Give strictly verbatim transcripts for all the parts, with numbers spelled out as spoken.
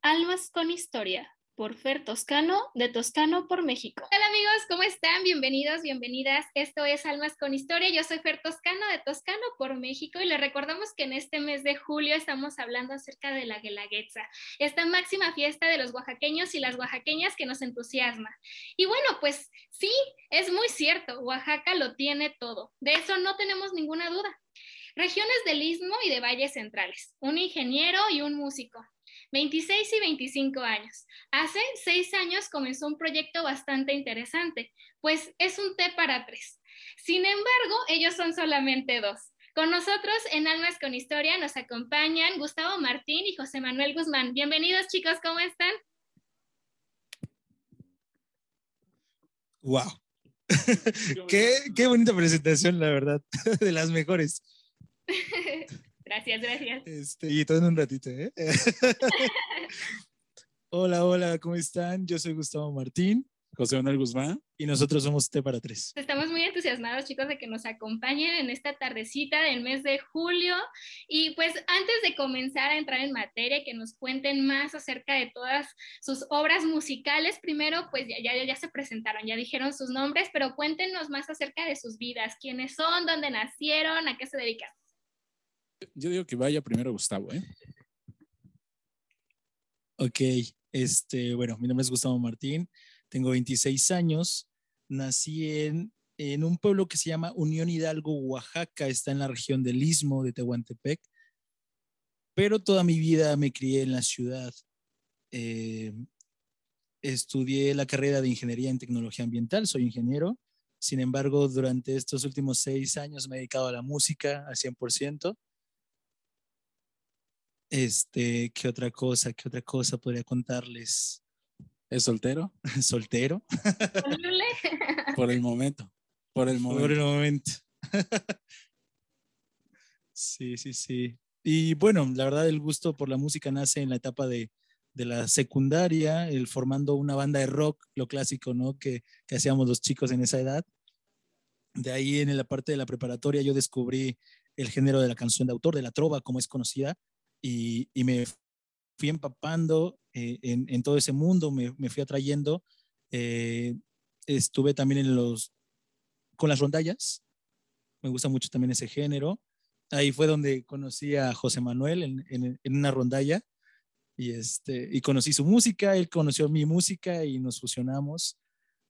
Almas con Historia, por Fer Toscano, de Toscano por México. Hola amigos, ¿cómo están? Bienvenidos, bienvenidas. Esto es Almas con Historia. Yo soy Fer Toscano, de Toscano por México, y les recordamos que en este mes de julio estamos hablando acerca de la Guelaguetza, esta máxima fiesta de los oaxaqueños y las oaxaqueñas que nos entusiasma. Y bueno, pues sí, es muy cierto, Oaxaca lo tiene todo. De eso no tenemos ninguna duda. Regiones del Istmo y de Valles Centrales, un ingeniero y un músico. veintiséis y veinticinco años. Hace seis años comenzó un proyecto bastante interesante, pues es un té para tres. Sin embargo, ellos son solamente dos. Con nosotros en Almas con Historia nos acompañan Gustavo Martín y José Manuel Guzmán. Bienvenidos chicos, ¿cómo están? ¡Wow! qué, ¡Qué bonita presentación, la verdad! De las mejores. Gracias, gracias. Este, y todo en un ratito, ¿eh? Hola, hola, ¿cómo están? Yo soy Gustavo Martín. José Manuel Guzmán. Y nosotros somos Té para Tres. Estamos muy entusiasmados, chicos, de que nos acompañen en esta tardecita del mes de julio. Y pues antes de comenzar a entrar en materia, que nos cuenten más acerca de todas sus obras musicales, primero pues ya, ya, ya se presentaron, ya dijeron sus nombres, pero cuéntenos más acerca de sus vidas. ¿Quiénes son? ¿Dónde nacieron? ¿A qué se dedican? Yo digo que vaya primero Gustavo, ¿eh? Ok, este, bueno, mi nombre es Gustavo Martín, tengo veintiséis años, nací en, en un pueblo que se llama Unión Hidalgo, Oaxaca, está en la región del Istmo de Tehuantepec, pero toda mi vida me crié en la ciudad. Eh, estudié la carrera de Ingeniería en Tecnología Ambiental, soy ingeniero, sin embargo, durante estos últimos seis años me he dedicado a la música al cien por ciento. Este, ¿qué otra cosa? ¿Qué otra cosa podría contarles? ¿Es soltero? ¿Soltero? ¿Disponible? Por el momento. Por el momento. Por el momento. Sí, sí, sí. Y bueno, la verdad el gusto por la música nace en la etapa de, de la secundaria, el formando una banda de rock, lo clásico, ¿no? Que, que hacíamos los chicos en esa edad. De ahí en la parte de la preparatoria yo descubrí el género de la canción de autor, de la trova, como es conocida. Y, y me fui empapando eh, en, en todo ese mundo, me, me fui atrayendo. Eh, estuve también en los, con las rondallas, me gusta mucho también ese género. Ahí fue donde conocí a José Manuel en, en, en una rondalla y, este, y conocí su música, él conoció mi música y nos fusionamos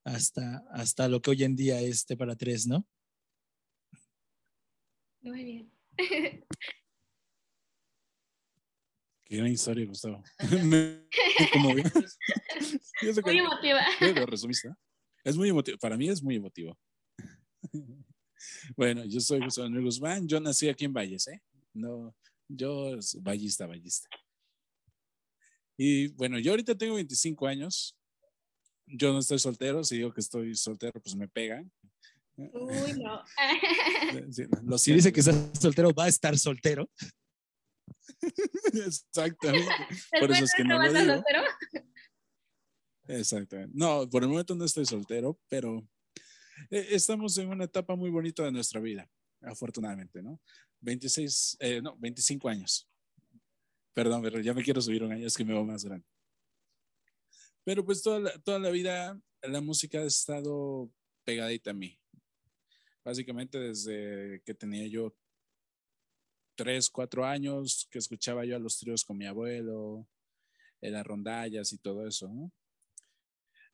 hasta, hasta lo que hoy en día es Té para Tres, ¿no? Muy bien. Qué gran historia, Gustavo. Como bien. Muy emotiva. Lo resumiste. Es muy emotivo. Para mí es muy emotivo. Bueno, yo soy José Manuel Guzmán. Yo nací aquí en Valles, ¿eh? No, yo soy vallista, vallista. Y bueno, yo ahorita tengo veinticinco años. Yo no estoy soltero. Si digo que estoy soltero, pues me pegan. Uy, no. Sí, lo si dice que estás soltero, va a estar soltero. Exactamente. Por eso es que no lo digo. ¿Soltero? Exactamente. No, por el momento no estoy soltero, pero estamos en una etapa muy bonita de nuestra vida, afortunadamente, ¿no? veintiséis, eh, no, veinticinco años. Perdón, pero ya me quiero subir un año, es que me veo más grande. Pero pues toda la, toda la vida la música ha estado pegadita a mí. Básicamente desde que tenía yo tres, cuatro años, que escuchaba yo a los tríos con mi abuelo, en las rondallas y todo eso, ¿no?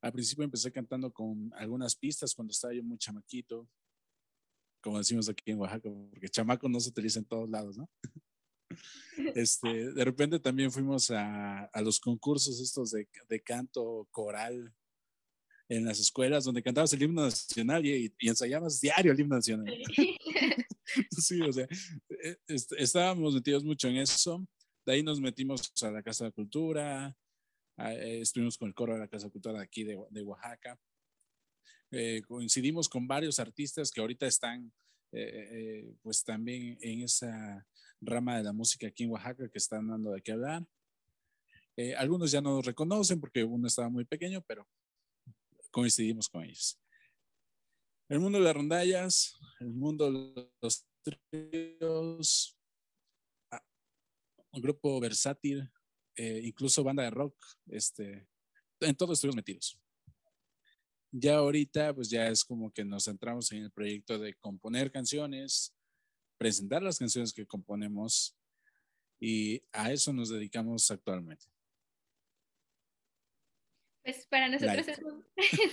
Al principio empecé cantando con algunas pistas cuando estaba yo muy chamaquito, como decimos aquí en Oaxaca, porque chamaco no se utiliza en todos lados, ¿no? Este, de repente también fuimos a, a los concursos estos de, de canto coral en las escuelas, donde cantabas el himno nacional y, y ensayabas diario el himno nacional. Sí, o sea, estábamos metidos mucho en eso. De ahí nos metimos a la Casa de Cultura, estuvimos con el coro de la Casa de Cultura de aquí de, de Oaxaca. Eh, coincidimos con varios artistas que ahorita están eh, eh, pues también en esa rama de la música aquí en Oaxaca que están dando de qué hablar. Eh, algunos ya no nos reconocen porque uno estaba muy pequeño, pero coincidimos con ellos. El mundo de las rondallas, el mundo de los tríos, un grupo versátil, eh, incluso banda de rock, este, en todo estuvimos metidos. Ya ahorita pues ya es como que nos centramos en el proyecto de componer canciones, presentar las canciones que componemos, y a eso nos dedicamos actualmente. Pues para nosotros like. Es un...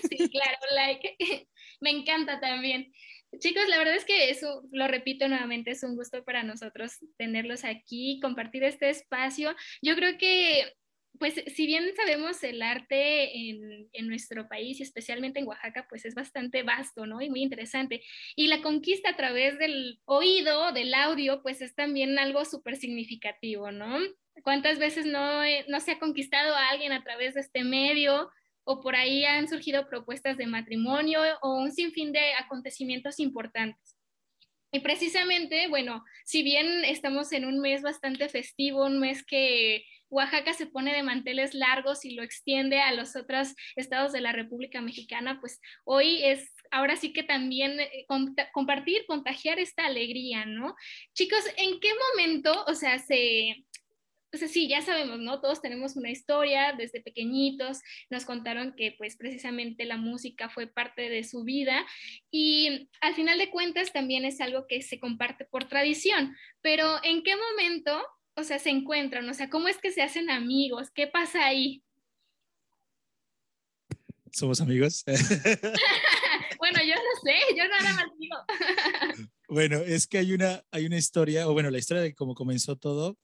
sí, claro, like. Me encanta también. Chicos, la verdad es que eso, lo repito nuevamente, es un gusto para nosotros tenerlos aquí, compartir este espacio. Yo creo que, pues, si bien sabemos el arte en, en nuestro país, y especialmente en Oaxaca, pues es bastante vasto, ¿no? Y muy interesante. Y la conquista a través del oído, del audio, pues es también algo súper significativo, ¿no? ¿Cuántas veces no, eh, no se ha conquistado a alguien a través de este medio? O por ahí han surgido propuestas de matrimonio o un sinfín de acontecimientos importantes. Y precisamente, bueno, si bien estamos en un mes bastante festivo, un mes que Oaxaca se pone de manteles largos y lo extiende a los otros estados de la República Mexicana, pues hoy es, ahora sí que también comp- compartir, contagiar esta alegría, ¿no? Chicos, ¿en qué momento, o sea, se... O sea, sí, ya sabemos, ¿no? Todos tenemos una historia, desde pequeñitos nos contaron que pues precisamente la música fue parte de su vida y al final de cuentas también es algo que se comparte por tradición, pero ¿en qué momento, o sea, se encuentran? O sea, ¿cómo es que se hacen amigos? ¿Qué pasa ahí? ¿Somos amigos? Bueno, yo no sé, yo nada más digo. Bueno, es que hay una, hay una historia, o bueno, la historia de cómo comenzó todo,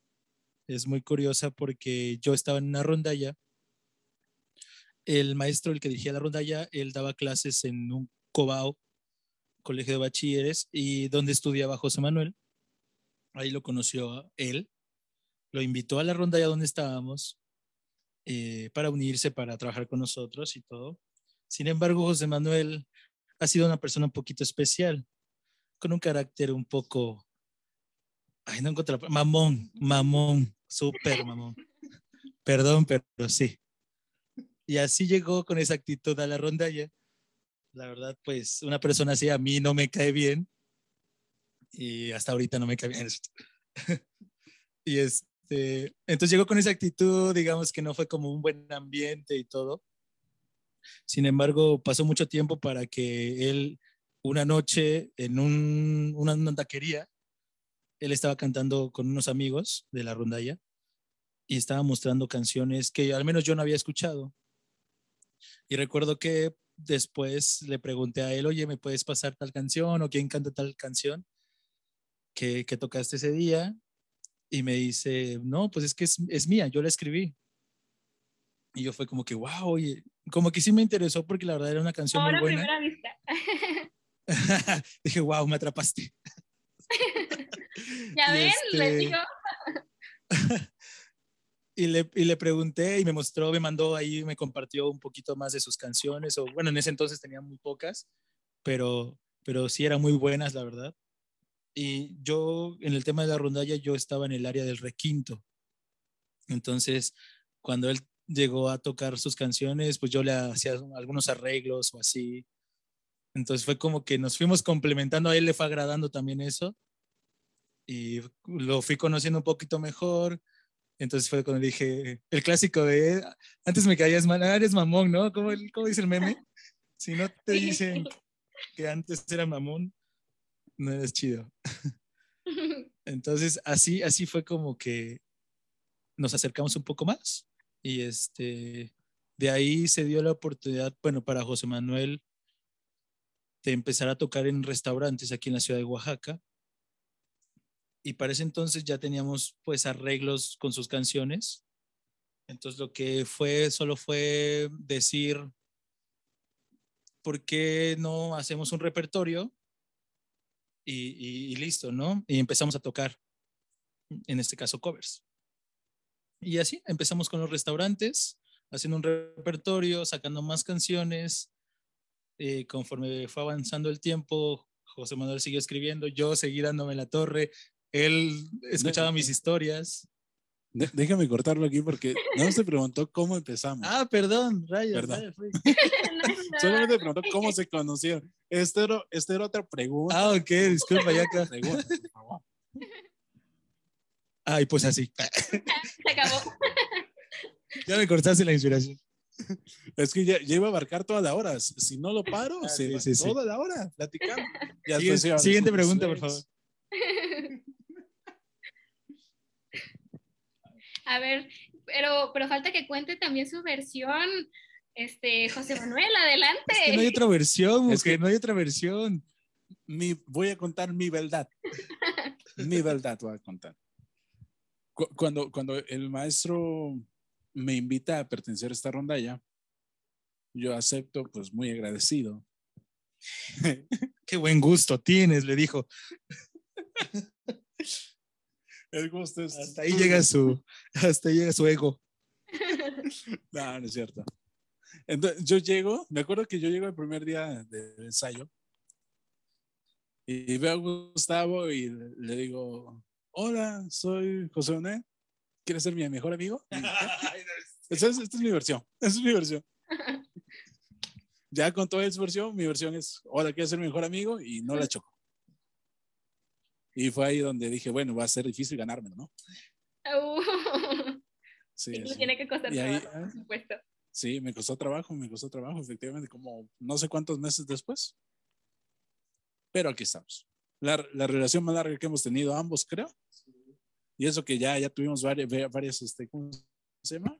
es muy curiosa porque yo estaba en una rondalla. El maestro, el que dirigía la rondalla, él daba clases en un COBAO, colegio de bachilleres, y donde estudiaba José Manuel. Ahí lo conoció él. Lo invitó a la rondalla donde estábamos eh, para unirse, para trabajar con nosotros y todo. Sin embargo, José Manuel ha sido una persona un poquito especial, con un carácter un poco... Ay, no encontré... Mamón, mamón, súper mamón. Perdón, pero sí. Y así llegó con esa actitud a la rondalla. La verdad, pues, una persona así a mí no me cae bien. Y hasta ahorita no me cae bien. Y este... Entonces llegó con esa actitud, digamos que no fue como un buen ambiente y todo. Sin embargo, pasó mucho tiempo para que él, una noche, en un, una, una taquería, él estaba cantando con unos amigos de la rondalla y estaba mostrando canciones que al menos yo no había escuchado. Y recuerdo que después le pregunté a él, oye, ¿me puedes pasar tal canción? ¿O quién canta tal canción que, que tocaste ese día? Y me dice, no, pues es que es, es mía, yo la escribí. Y yo fue como que, wow, oye, como que sí me interesó porque la verdad era una canción muy buena. Ahora a primera vista. Dije, wow, me atrapaste. Ya ven, este, les digo. y, le, y le pregunté y me mostró, me mandó ahí, me compartió un poquito más de sus canciones. O, bueno, en ese entonces tenía muy pocas, pero, pero sí eran muy buenas, la verdad. Y yo, en el tema de la rondalla, yo estaba en el área del requinto. Entonces, cuando él llegó a tocar sus canciones, pues yo le hacía algunos arreglos o así. Entonces fue como que nos fuimos complementando, a él le fue agradando también eso. Y lo fui conociendo un poquito mejor. Entonces fue cuando dije, el clásico de, antes me caías mal, ah, eres mamón, ¿no? ¿Cómo, cómo dice el meme? Si no te dicen que antes era mamón, no eres chido. Entonces así, así fue como que nos acercamos un poco más. Y este, de ahí se dio la oportunidad, bueno, para José Manuel, de empezar a tocar en restaurantes aquí en la ciudad de Oaxaca. Y para ese entonces ya teníamos pues arreglos con sus canciones. Entonces lo que fue, solo fue decir, ¿por qué no hacemos un repertorio? Y, y, y listo, ¿no? Y empezamos a tocar, en este caso covers. Y así empezamos con los restaurantes, haciendo un repertorio, sacando más canciones. Eh, conforme fue avanzando el tiempo, José Manuel siguió escribiendo, yo seguí dándome la torre. Él escuchaba mis historias. Déjame cortarlo aquí porque no se preguntó cómo empezamos. Ah, perdón, rayos. Perdón. Rayos. Solamente me preguntó cómo se conocieron. Esta era, esta era otra pregunta. Ah, ok, disculpa, ya acá. Ay, pues así. Se acabó. Ya me cortaste la inspiración. Es que ya, ya iba a abarcar toda la hora. Si no lo paro, claro, se, sí, toda sí. la hora platicando. Ya sí, sí, siguiente pregunta, por favor. A ver, pero, pero falta que cuente también su versión. Este, José Manuel, adelante. Es que no hay otra versión, es que no hay otra versión. Mi, voy a contar mi verdad. Mi verdad voy a contar. Cuando, cuando el maestro me invita a pertenecer a esta rondalla, yo acepto, pues muy agradecido. Qué buen gusto tienes, le dijo. El gusto es... Hasta ahí llega su, hasta ahí llega su ego. No, no es cierto. Entonces, yo llego, me acuerdo que yo llego el primer día del ensayo y veo a Gustavo y le digo, hola, soy José Manuel, ¿quieres ser mi mejor amigo? Esta es, esta es mi versión, esta es mi versión. Ya con toda su versión, mi versión es, hola, ¿quieres ser mi mejor amigo? Y no la choco. Y fue ahí donde dije, bueno, va a ser difícil ganármelo, ¿no? Sí, sí. Tiene que costar trabajo, por supuesto. Sí, me costó trabajo, me costó trabajo, efectivamente, como no sé cuántos meses después. Pero aquí estamos. La, la relación más larga que hemos tenido ambos, creo. Sí. Y eso que ya, ya tuvimos varias, varias este, ¿cómo se llama?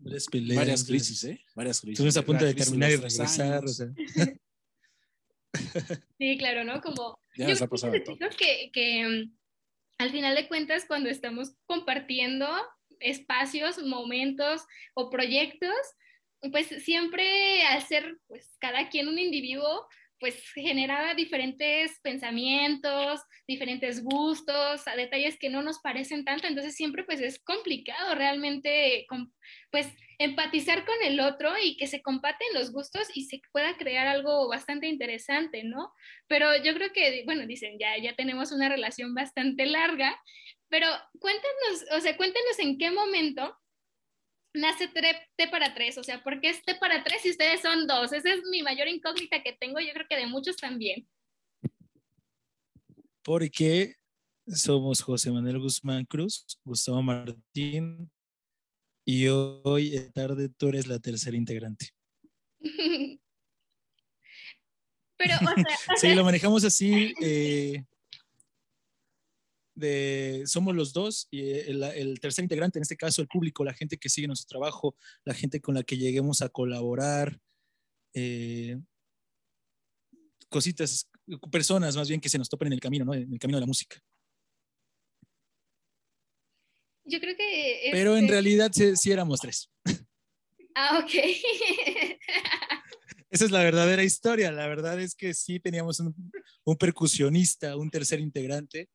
Varias peleas. Varias crisis, ¿eh? Varias crisis. Estuvimos a punto de terminar y regresar. O sea. Sí, claro, ¿no? Como... Ya nos ha pasado todo. Que, que al final de cuentas, cuando estamos compartiendo espacios, momentos o proyectos, pues siempre al ser pues cada quien un individuo, pues genera diferentes pensamientos, diferentes gustos, a detalles que no nos parecen tanto, entonces siempre pues es complicado realmente pues empatizar con el otro y que se comparten los gustos y se pueda crear algo bastante interesante, ¿no? Pero yo creo que, bueno, dicen, ya, ya tenemos una relación bastante larga. Pero cuéntanos, o sea, cuéntanos en qué momento nace Té para Tres, o sea, ¿por qué es Té para Tres si ustedes son dos? Esa es mi mayor incógnita que tengo, yo creo que de muchos también. Porque somos José Manuel Guzmán Cruz, Gustavo Martín, y hoy en tarde tú eres la tercera integrante. Pero, o sea... Sí, lo manejamos así... Eh, De, somos los dos y el, el tercer integrante, en este caso el público, la gente que sigue nuestro trabajo, la gente con la que lleguemos a colaborar, eh, cositas, personas más bien que se nos topen en el camino, ¿no? En el camino de la música. Yo creo que... Es, Pero en eh, realidad sí, sí éramos tres. Ah, ok. Esa es la verdadera historia. La verdad es que sí teníamos un, un percusionista, un tercer integrante,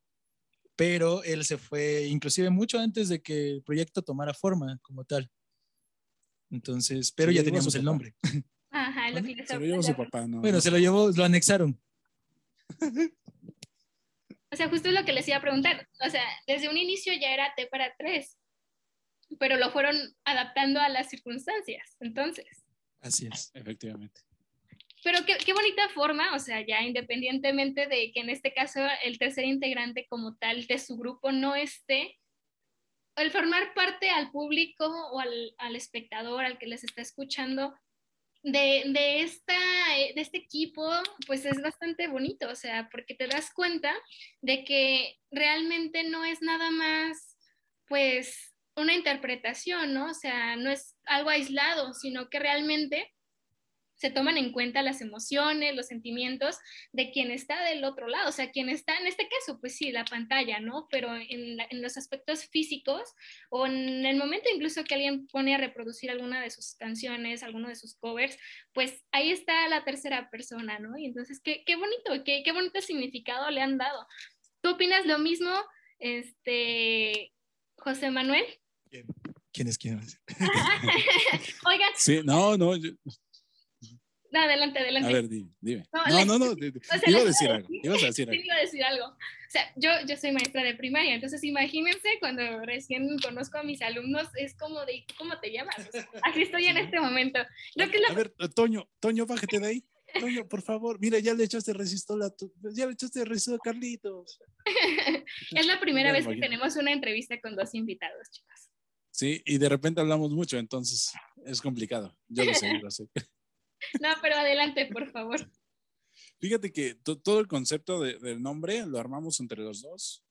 pero él se fue inclusive mucho antes de que el proyecto tomara forma como tal. Entonces, pero ya teníamos el nombre. Ajá, lo que se lo llevó su papá, ¿no? Bueno, se lo llevó, lo anexaron. O sea, justo lo que les iba a preguntar. O sea, desde un inicio ya era Té para Tres, pero lo fueron adaptando a las circunstancias, entonces. Así es, efectivamente. Pero qué, qué bonita forma, o sea, ya independientemente de que en este caso el tercer integrante como tal de su grupo no esté, el formar parte al público o al, al espectador, al que les está escuchando, de, de, esta, de este equipo, pues es bastante bonito, o sea, porque te das cuenta de que realmente no es nada más, pues, una interpretación, ¿no? O sea, no es algo aislado, sino que realmente... se toman en cuenta las emociones, los sentimientos de quien está del otro lado, o sea, quien está en este caso, pues sí, la pantalla, ¿no? Pero en, la, en los aspectos físicos o en el momento incluso que alguien pone a reproducir alguna de sus canciones, alguno de sus covers, pues ahí está la tercera persona, ¿no? Y entonces, qué, qué bonito, qué, qué bonito significado le han dado. ¿Tú opinas lo mismo, este, José Manuel? ¿Quién, ¿Quién es quién? Oigan. Sí, no, no, yo... No, adelante, adelante. A ver, dime. dime. No, no, la, no, no, no. O sea, iba a decir algo. Ibas a decir algo. Sí, iba a decir algo. O sea, yo, yo soy maestra de primaria, entonces imagínense cuando recién conozco a mis alumnos, es como de, ¿cómo te llamas? O sea, aquí estoy en este momento. Lo que la... A ver, Toño, Toño, bájate de ahí. Toño, por favor, mira, ya le echaste resistol a tu... ya le echaste resistol a Carlitos. Es la primera vez que tenemos una entrevista con dos invitados, chicos. Sí, y de repente hablamos mucho, entonces es complicado. Yo lo sé, lo sé. No, pero adelante, por favor. Fíjate que todo el concepto de, del nombre lo armamos entre los dos.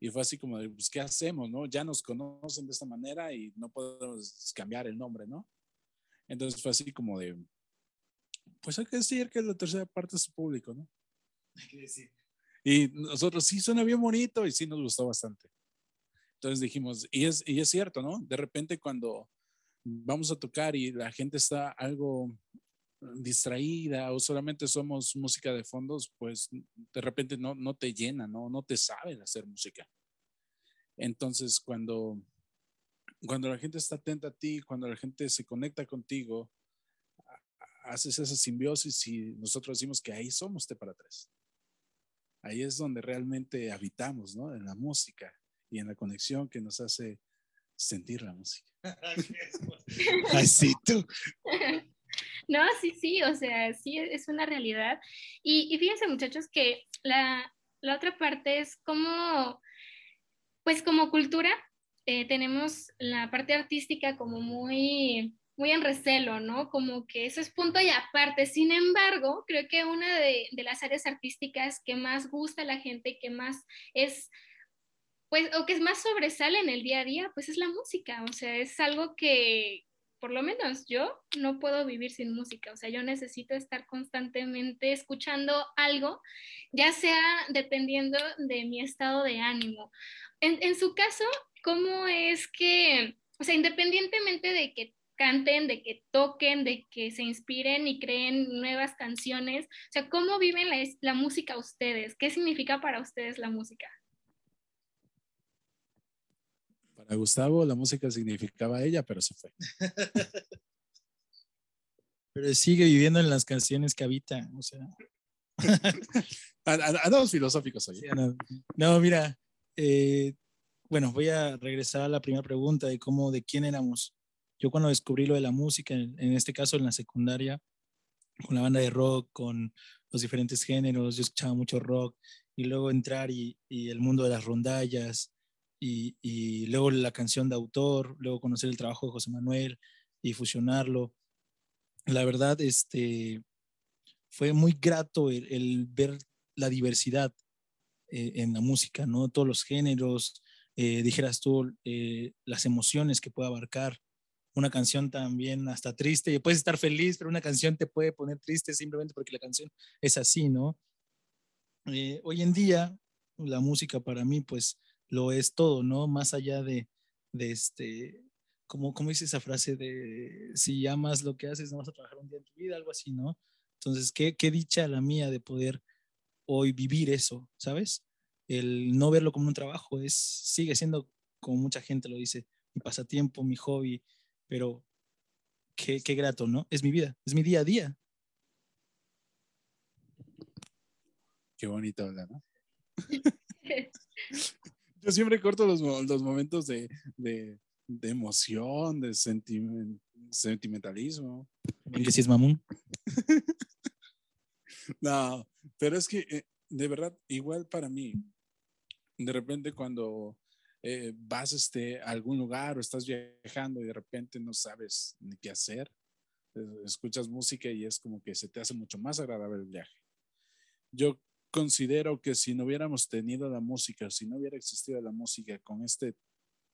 Y fue así como de, pues, ¿qué hacemos, no? Ya nos conocen de esta manera y no podemos cambiar el nombre, ¿no? Entonces fue así como de, pues hay que decir que la tercera parte es público, ¿no? Hay que decir. Y nosotros, sí, suena bien bonito y sí nos gustó bastante. Entonces dijimos, y es, y es cierto, ¿no? De repente cuando vamos a tocar y la gente está algo distraída o solamente somos música de fondos, pues de repente no, no te llena, ¿no? No te saben hacer música. Entonces cuando, cuando la gente está atenta a ti, cuando la gente se conecta contigo, haces esa simbiosis y nosotros decimos que ahí somos Té para Tres. Ahí es donde realmente habitamos, ¿no? En la música y en la conexión que nos hace sentir la música. Así tú. No, sí, sí, o sea, sí es una realidad. Y, y fíjense, muchachos, que la, la otra parte es como, pues como cultura, eh, tenemos la parte artística como muy, muy en recelo, ¿no? Como que eso es punto y aparte. Sin embargo, creo que una de, de las áreas artísticas que más gusta a la gente, que más es... Pues, o que es más sobresale en el día a día, pues es la música. O sea, es algo que, por lo menos yo, no puedo vivir sin música. O sea, yo necesito estar constantemente escuchando algo, ya sea dependiendo de mi estado de ánimo. En, en su caso, ¿cómo es que, o sea, independientemente de que canten, de que toquen, de que se inspiren y creen nuevas canciones, o sea, cómo viven la, la música ustedes? ¿Qué significa para ustedes la música? Para Gustavo la música significaba ella, pero se fue. Pero sigue viviendo en las canciones que habita, o sea. Andamos filosóficos hoy. Sí, no. no, mira, eh, bueno, voy a regresar a la primera pregunta de cómo, de quién éramos. Yo cuando descubrí lo de la música, en este caso en la secundaria, con la banda de rock, con los diferentes géneros, yo escuchaba mucho rock, y luego entrar y, y el mundo de las rondallas, Y, y luego la canción de autor, luego conocer el trabajo de José Manuel y fusionarlo. La verdad, este, fue muy grato el, el ver la diversidad eh, en la música, ¿no? Todos los géneros, eh, dijeras tú, eh, las emociones que puede abarcar. Una canción también hasta triste, puedes estar feliz, pero una canción te puede poner triste simplemente porque la canción es así, ¿no? Eh, hoy en día, la música para mí, pues, lo es todo, ¿no? Más allá de, de este, como, como dice esa frase de si amas lo que haces, no vas a trabajar un día en tu vida, algo así, ¿no? Entonces, qué, qué dicha la mía de poder hoy vivir eso, ¿sabes? El no verlo como un trabajo, es, sigue siendo, como mucha gente lo dice, mi pasatiempo, mi hobby, pero qué, qué grato, ¿no? Es mi vida, es mi día a día. Qué bonito hablar, ¿no? Yo siempre corto los, los momentos de, de, de emoción, de sentiment, sentimentalismo. ¿El que sí es mamón? No, pero es que de verdad, igual para mí, de repente cuando eh, vas este, a algún lugar o estás viajando y de repente no sabes ni qué hacer, escuchas música y es como que se te hace mucho más agradable el viaje. Yo considero que si no hubiéramos tenido la música, si no hubiera existido la música con este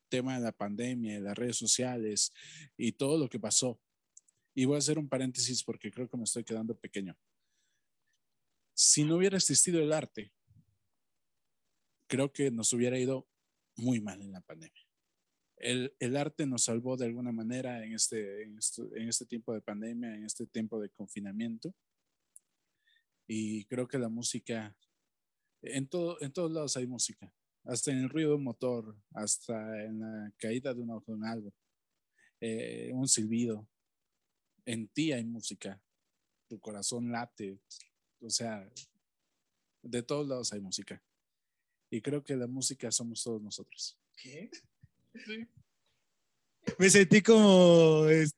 tema de la pandemia, de las redes sociales y todo lo que pasó, y voy a hacer un paréntesis porque creo que me estoy quedando pequeño. Si no hubiera existido el arte, creo que nos hubiera ido muy mal en la pandemia. El, el arte nos salvó de alguna manera en este, en este, en este tiempo de pandemia, en este tiempo de confinamiento. Y creo que la música, en, todo, en todos lados hay música, hasta en el ruido de un motor, hasta en la caída de un, de un árbol, eh, un silbido. En ti hay música, tu corazón late, o sea, de todos lados hay música. Y creo que la música somos todos nosotros. ¿Qué? Sí. Me sentí como... Es...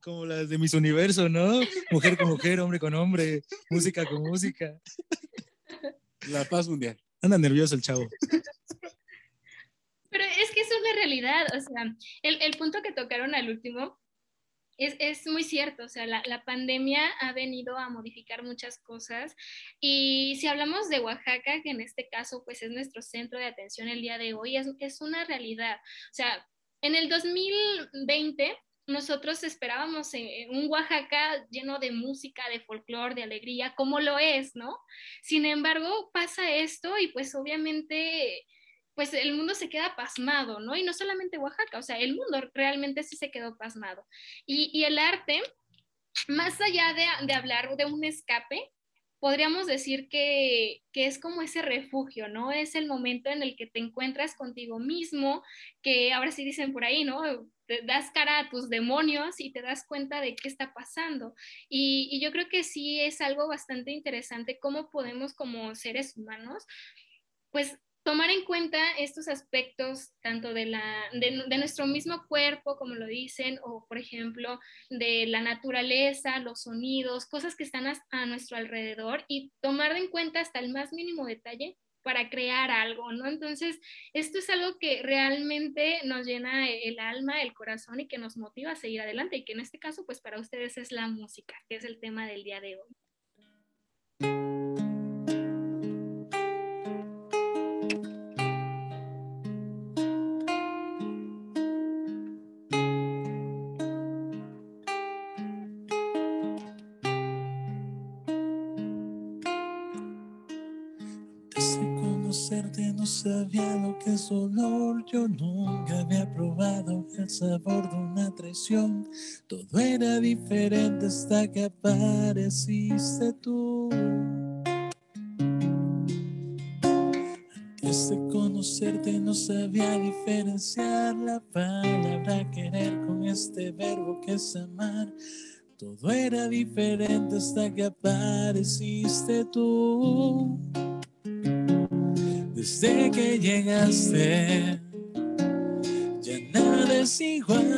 como las de Miss Universo, ¿no? Mujer con mujer, hombre con hombre, música con música. La paz mundial. Anda nervioso el chavo. Pero es que es la realidad, o sea, el, el punto que tocaron al último es, es muy cierto, o sea, la, la pandemia ha venido a modificar muchas cosas, y si hablamos de Oaxaca, que en este caso pues es nuestro centro de atención el día de hoy, es, es una realidad, o sea, en el dos mil veinte... nosotros esperábamos un Oaxaca lleno de música, de folclore, de alegría, como lo es, ¿no? Sin embargo, pasa esto y pues obviamente pues el mundo se queda pasmado, ¿no? Y no solamente Oaxaca, o sea, el mundo realmente sí se quedó pasmado. Y, y el arte, más allá de, de hablar de un escape, podríamos decir que, que es como ese refugio, ¿no? Es el momento en el que te encuentras contigo mismo, que ahora sí dicen por ahí, ¿no? Te das cara a tus demonios y te das cuenta de qué está pasando. Y, y yo creo que sí es algo bastante interesante cómo podemos como seres humanos, pues, tomar en cuenta estos aspectos tanto de, la, de, de nuestro mismo cuerpo, como lo dicen, o por ejemplo de la naturaleza, los sonidos, cosas que están a, a nuestro alrededor, y tomar en cuenta hasta el más mínimo detalle para crear algo, ¿no? Entonces, esto es algo que realmente nos llena el alma, el corazón, y que nos motiva a seguir adelante, y que en este caso, pues para ustedes es la música, que es el tema del día de hoy. No sabía lo que es dolor, yo nunca había probado el sabor de una traición. Todo era diferente hasta que apareciste tú. Antes de conocerte no sabía diferenciar la palabra querer con este verbo que es amar. Todo era diferente hasta que apareciste tú. Desde que llegaste, ya nada es igual.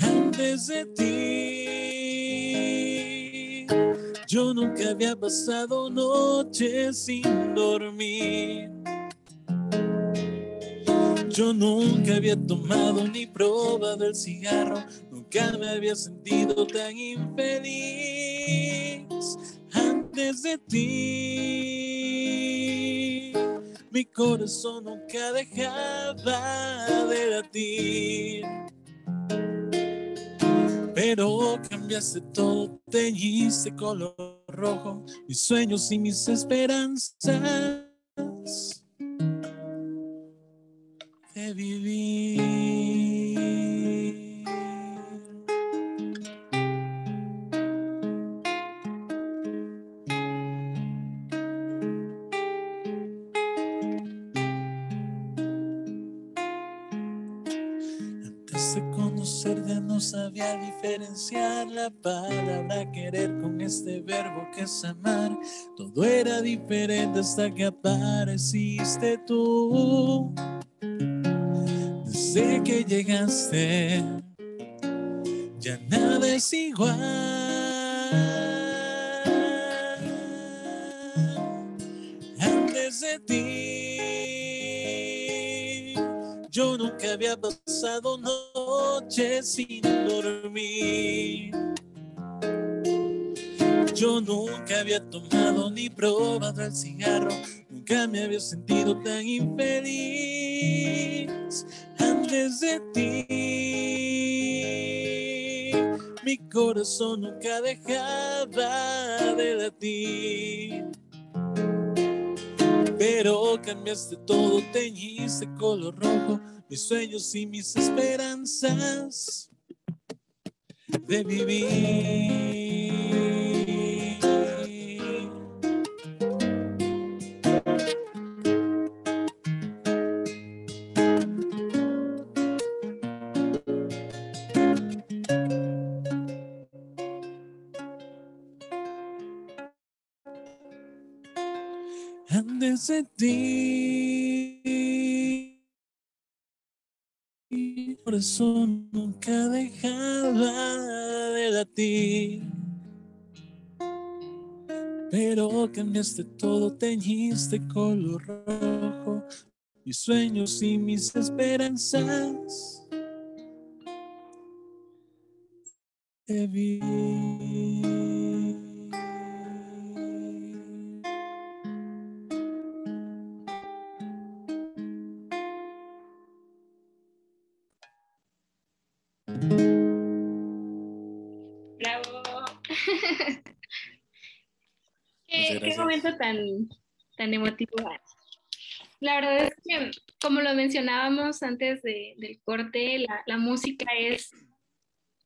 Antes de ti, yo nunca había pasado noches sin dormir. Yo nunca había tomado ni probado el cigarro. Nunca me había sentido tan infeliz. Antes de ti, mi corazón nunca dejaba de latir, pero cambiaste todo, teñiste color rojo mis sueños y mis esperanzas de vivir. Sabía diferenciar la palabra querer con este verbo que es amar. Todo era diferente hasta que apareciste tú. Desde que llegaste, ya nada es igual. Antes de ti, yo nunca había pasado noches sin dormir. Yo nunca había tomado ni probado el cigarro. Nunca me había sentido tan infeliz. Antes de ti, mi corazón nunca dejaba de latir, pero cambiaste todo, teñiste color rojo mis sueños y mis esperanzas de vivir. Antes de ti, mi corazón nunca dejaba de latir, pero pero cambiaste todo, teñiste color rojo mis sueños y mis esperanzas. Te vi. Qué momento tan, tan emotivo. La verdad es que, como lo mencionábamos antes de, del corte, la, la música es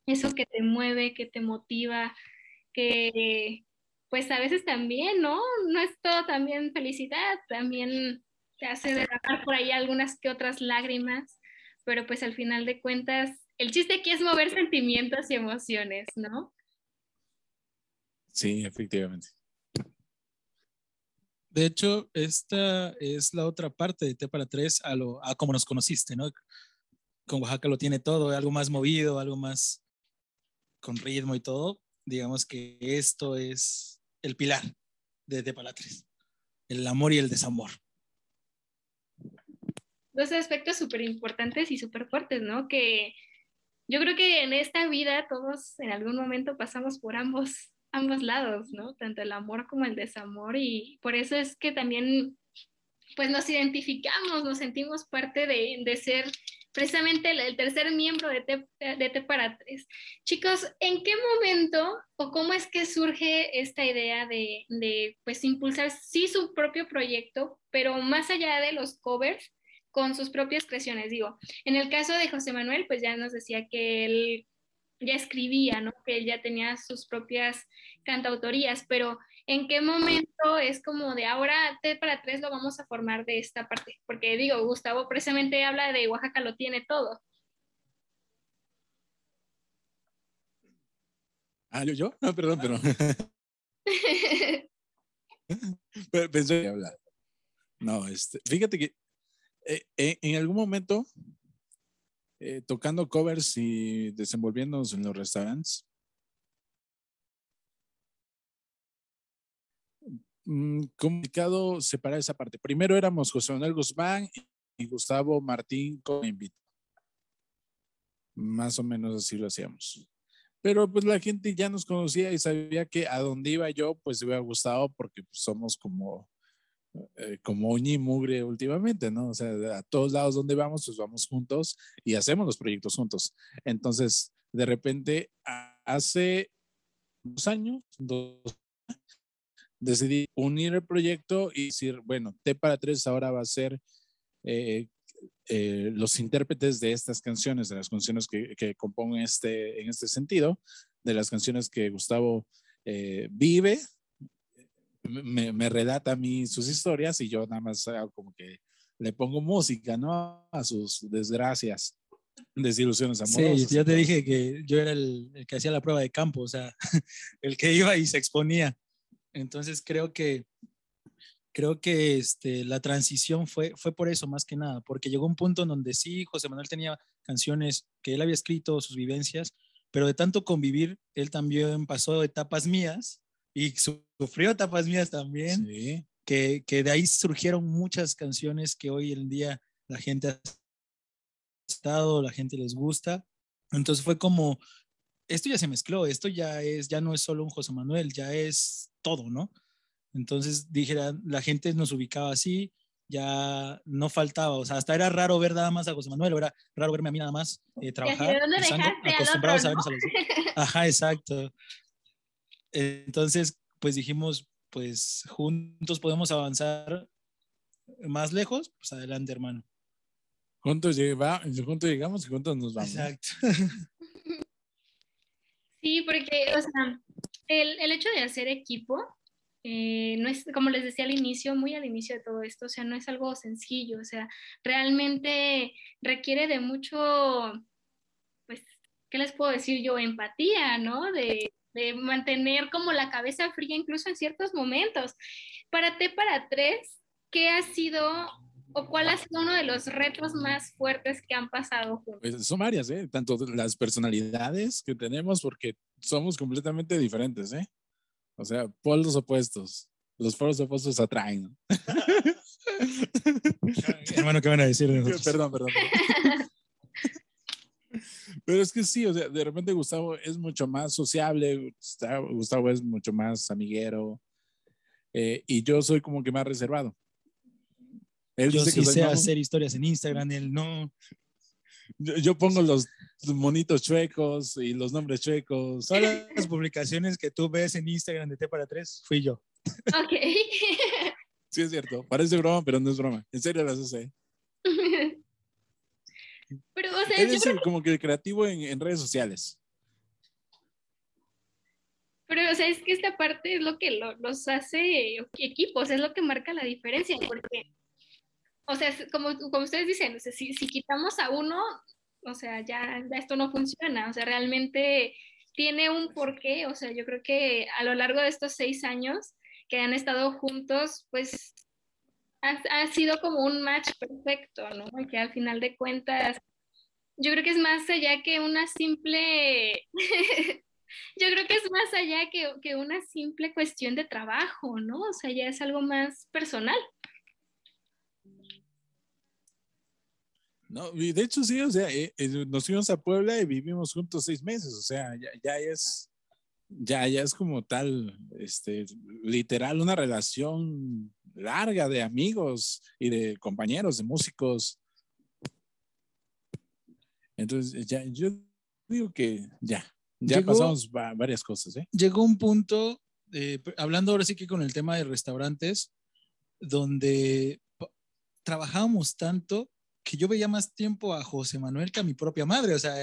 eso que te mueve, que te motiva, que pues a veces también, ¿no? No es todo también felicidad, también te hace derramar por ahí algunas que otras lágrimas, pero pues al final de cuentas, el chiste aquí es mover sentimientos y emociones, ¿no? Sí, efectivamente. De hecho, esta es la otra parte de Té para Tres a, lo, a como nos conociste, ¿no? Con Oaxaca lo tiene todo, algo más movido, algo más con ritmo y todo. Digamos que esto es el pilar de Té para Tres, el amor y el desamor. Dos aspectos súper importantes y súper fuertes, ¿no? Que yo creo que en esta vida todos en algún momento pasamos por ambos. ambos lados, ¿no? Tanto el amor como el desamor, y por eso es que también pues nos identificamos, nos sentimos parte de, de ser precisamente el, el tercer miembro de Té, de Té para Tres. Chicos, ¿en qué momento o cómo es que surge esta idea de, de pues impulsar sí su propio proyecto, pero más allá de los covers, con sus propias creaciones? Digo, en el caso de José Manuel, pues ya nos decía que él ya escribía, ¿no? Que él ya tenía sus propias cantautorías, pero ¿en qué momento es como de ahora Té para Tres lo vamos a formar de esta parte? Porque digo, Gustavo precisamente habla de Oaxaca lo tiene todo. Ah, ¿yo? yo? Ah, perdón, perdón. Pensé que hablar. No, este, fíjate que eh, eh, en algún momento... Eh, tocando covers y desenvolviéndonos en los restaurantes, mm, complicado separar esa parte. Primero éramos José Manuel Guzmán y Gustavo Martín como invitado, más o menos así lo hacíamos, pero pues la gente ya nos conocía y sabía que a donde iba yo pues iba a Gustavo, porque pues, somos como Eh, como uña y mugre últimamente, ¿no? O sea, a todos lados donde vamos, pues vamos juntos y hacemos los proyectos juntos. Entonces, de repente, hace dos años, dos, decidí unir el proyecto y decir, bueno, Té para Tres ahora va a ser eh, eh, los intérpretes de estas canciones, de las canciones que, que compongo este, en este sentido, de las canciones que Gustavo eh, vive. Me, me relata a mí sus historias y yo nada más hago como que le pongo música, ¿no? A sus desgracias, desilusiones amorosas. Sí, ya te dije que yo era el, el que hacía la prueba de campo, o sea, el que iba y se exponía. Entonces creo que, creo que este, la transición fue, fue por eso más que nada, porque llegó un punto en donde sí, José Manuel tenía canciones que él había escrito, sus vivencias, pero de tanto convivir, él también pasó etapas mías, y sufrió etapas mías también, sí. que, que de ahí surgieron muchas canciones que hoy en día la gente ha estado, la gente les gusta. Entonces fue como, esto ya se mezcló, esto ya, es, ya no es solo un José Manuel, ya es todo, ¿no? Entonces dijera, la gente nos ubicaba así, ya no faltaba, o sea, hasta era raro ver nada más a José Manuel, era raro verme a mí nada más, eh, trabajar. ¿De dónde dejaste acostumbrados al otro, no? a vernos a los... Ajá, exacto. Entonces, pues dijimos, pues juntos podemos avanzar más lejos, pues adelante, hermano. Juntos, lleva, juntos llegamos y juntos nos vamos. Exacto. Sí, porque, o sea, el, el hecho de hacer equipo, eh, no es, como les decía al inicio, muy al inicio de todo esto, o sea, no es algo sencillo, o sea, realmente requiere de mucho, pues, ¿qué les puedo decir yo? Empatía, ¿no? De... de mantener como la cabeza fría incluso en ciertos momentos. Para Té para Tres, ¿qué ha sido o cuál ha sido uno de los retos más fuertes que han pasado juntos? Pues son varias, ¿eh? Tanto las personalidades que tenemos, porque somos completamente diferentes, ¿eh? O sea, polos opuestos. los foros opuestos atraen, ¿no? Hermano, ¿qué van a decir de nosotros? Perdón, perdón. perdón. Pero es que sí, o sea, de repente Gustavo es mucho más sociable, Gustavo es mucho más amiguero, eh, y yo soy como que más reservado. Él yo dice sí que sé hacer historias en Instagram, él no. Yo, yo pongo los monitos chuecos y los nombres chuecos. Todas las publicaciones que tú ves en Instagram de Té para Tres, fui yo. Ok. Sí, es cierto. Parece broma, pero no es broma. En serio las hace. Pero, o sea, él es el, como que el creativo en, en redes sociales. Pero, o sea, es que esta parte es lo que lo, los hace equipos, es lo que marca la diferencia, porque... O sea, como, como ustedes dicen, o sea, si, si quitamos a uno, o sea, ya, ya esto no funciona. O sea, realmente tiene un porqué. O sea, yo creo que a lo largo de estos seis años que han estado juntos, pues ha, ha sido como un match perfecto, ¿no? Que al final de cuentas, yo creo que es más allá que una simple... yo creo que es más allá que, que una simple cuestión de trabajo, ¿no? O sea, ya es algo más personal. No, y de hecho sí, o sea, eh, eh, nos fuimos a Puebla y vivimos juntos seis meses, o sea, ya, ya es, ya, ya es como tal, este, literal una relación larga de amigos y de compañeros, de músicos. Entonces, ya, yo digo que ya, ya llegó, pasamos va, varias cosas, ¿eh? Llegó un punto, eh, hablando ahora sí que con el tema de restaurantes, donde trabajábamos tanto que yo veía más tiempo a José Manuel que a mi propia madre. O sea,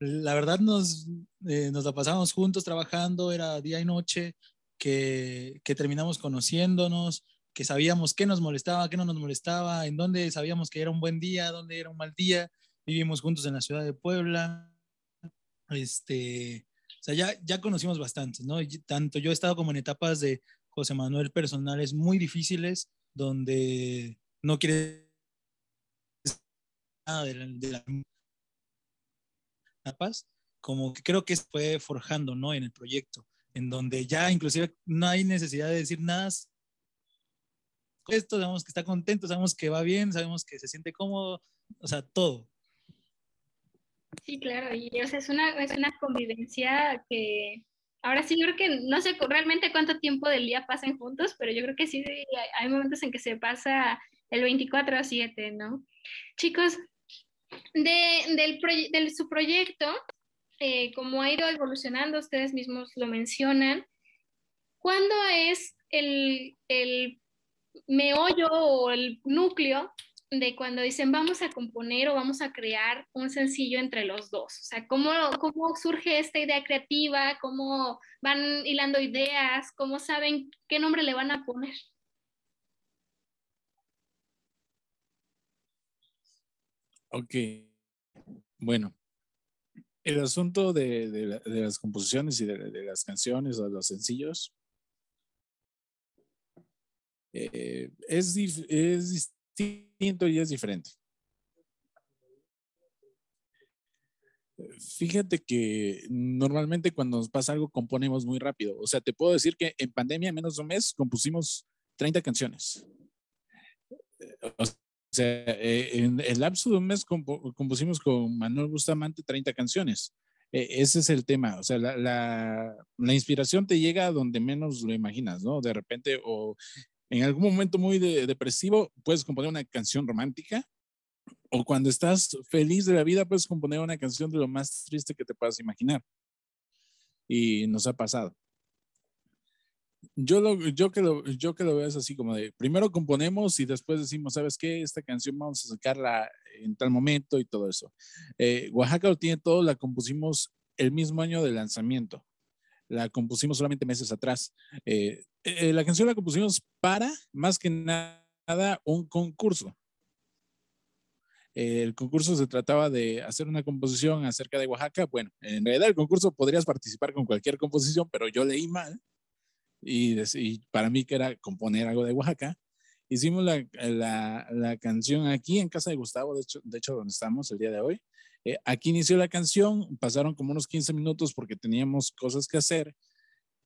la verdad nos, eh, nos la pasábamos juntos trabajando, era día y noche, que, que terminamos conociéndonos, que sabíamos qué nos molestaba, qué no nos molestaba, en dónde sabíamos que era un buen día, dónde era un mal día. Vivimos juntos en la ciudad de Puebla. Este, o sea, ya, ya conocimos bastante, ¿no? Y tanto yo he estado como en etapas de José Manuel personales muy difíciles, donde no quiere... de la, de la paz, como que creo que se fue forjando, ¿no? En el proyecto, en donde ya inclusive no hay necesidad de decir nada. Esto, sabemos que está contento, sabemos que va bien, sabemos que se siente cómodo, o sea, todo. Sí, claro, y o sea, es una, es una convivencia que ahora sí, yo creo que no sé realmente cuánto tiempo del día pasan juntos, pero yo creo que sí, hay, hay momentos en que se pasa el veinticuatro a siete, ¿no? Chicos, de, del proye- de su proyecto, eh, como ha ido evolucionando, ustedes mismos lo mencionan, ¿cuándo es el, el meollo o el núcleo de cuando dicen vamos a componer o vamos a crear un sencillo entre los dos? O sea, ¿cómo, cómo surge esta idea creativa? ¿Cómo van hilando ideas? ¿Cómo saben qué nombre le van a poner? Ok, bueno, el asunto de, de, la, de las composiciones y de, de las canciones o de los sencillos eh, es, dif, es distinto y es diferente. Fíjate que normalmente cuando nos pasa algo componemos muy rápido. O sea, te puedo decir que en pandemia, menos de un mes, compusimos treinta canciones. O sea, O sea, eh, en el lapso de un mes comp- compusimos con Manuel Bustamante treinta canciones. Eh, ese es el tema. O sea, la, la, la inspiración te llega donde menos lo imaginas, ¿no? De repente, o en algún momento muy de, depresivo, puedes componer una canción romántica. O cuando estás feliz de la vida, puedes componer una canción de lo más triste que te puedas imaginar. Y nos ha pasado. Yo, lo, yo, que lo, yo que lo veo es así como de, primero componemos y después decimos, ¿sabes qué? Esta canción vamos a sacarla en tal momento y todo eso. Eh, Oaxaca lo tiene todo, la compusimos el mismo año de lanzamiento. La compusimos solamente meses atrás. Eh, eh, la canción la compusimos para, más que nada, un concurso. Eh, el concurso se trataba de hacer una composición acerca de Oaxaca. Bueno, en realidad el concurso podrías participar con cualquier composición, pero yo leí mal. Y, y para mí que era componer algo de Oaxaca, hicimos la, la, la canción aquí en casa de Gustavo, de hecho, de hecho donde estamos el día de hoy. Eh, aquí inició la canción, pasaron como unos quince minutos porque teníamos cosas que hacer.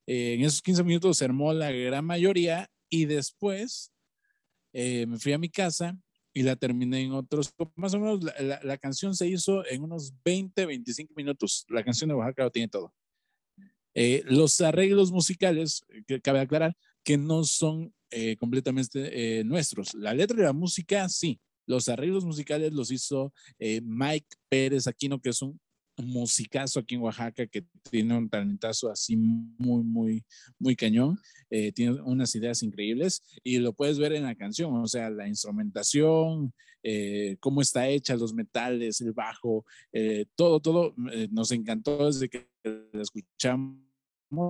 Eh, en esos quince minutos se armó la gran mayoría y después eh, me fui a mi casa y la terminé en otros, más o menos la, la, la canción se hizo en unos veinte, veinticinco minutos, la canción de Oaxaca lo tiene todo. Eh, los arreglos musicales, que cabe aclarar, que no son eh, completamente eh, nuestros. La letra y la música, sí. Los arreglos musicales los hizo eh, Mike Pérez Aquino, que es un musicazo aquí en Oaxaca, que tiene un talentazo así muy, muy, muy cañón. Eh, tiene unas ideas increíbles y lo puedes ver en la canción, o sea, la instrumentación, eh, cómo está hecha, los metales, el bajo, eh, todo, todo. Eh, nos encantó desde que la escuchamos.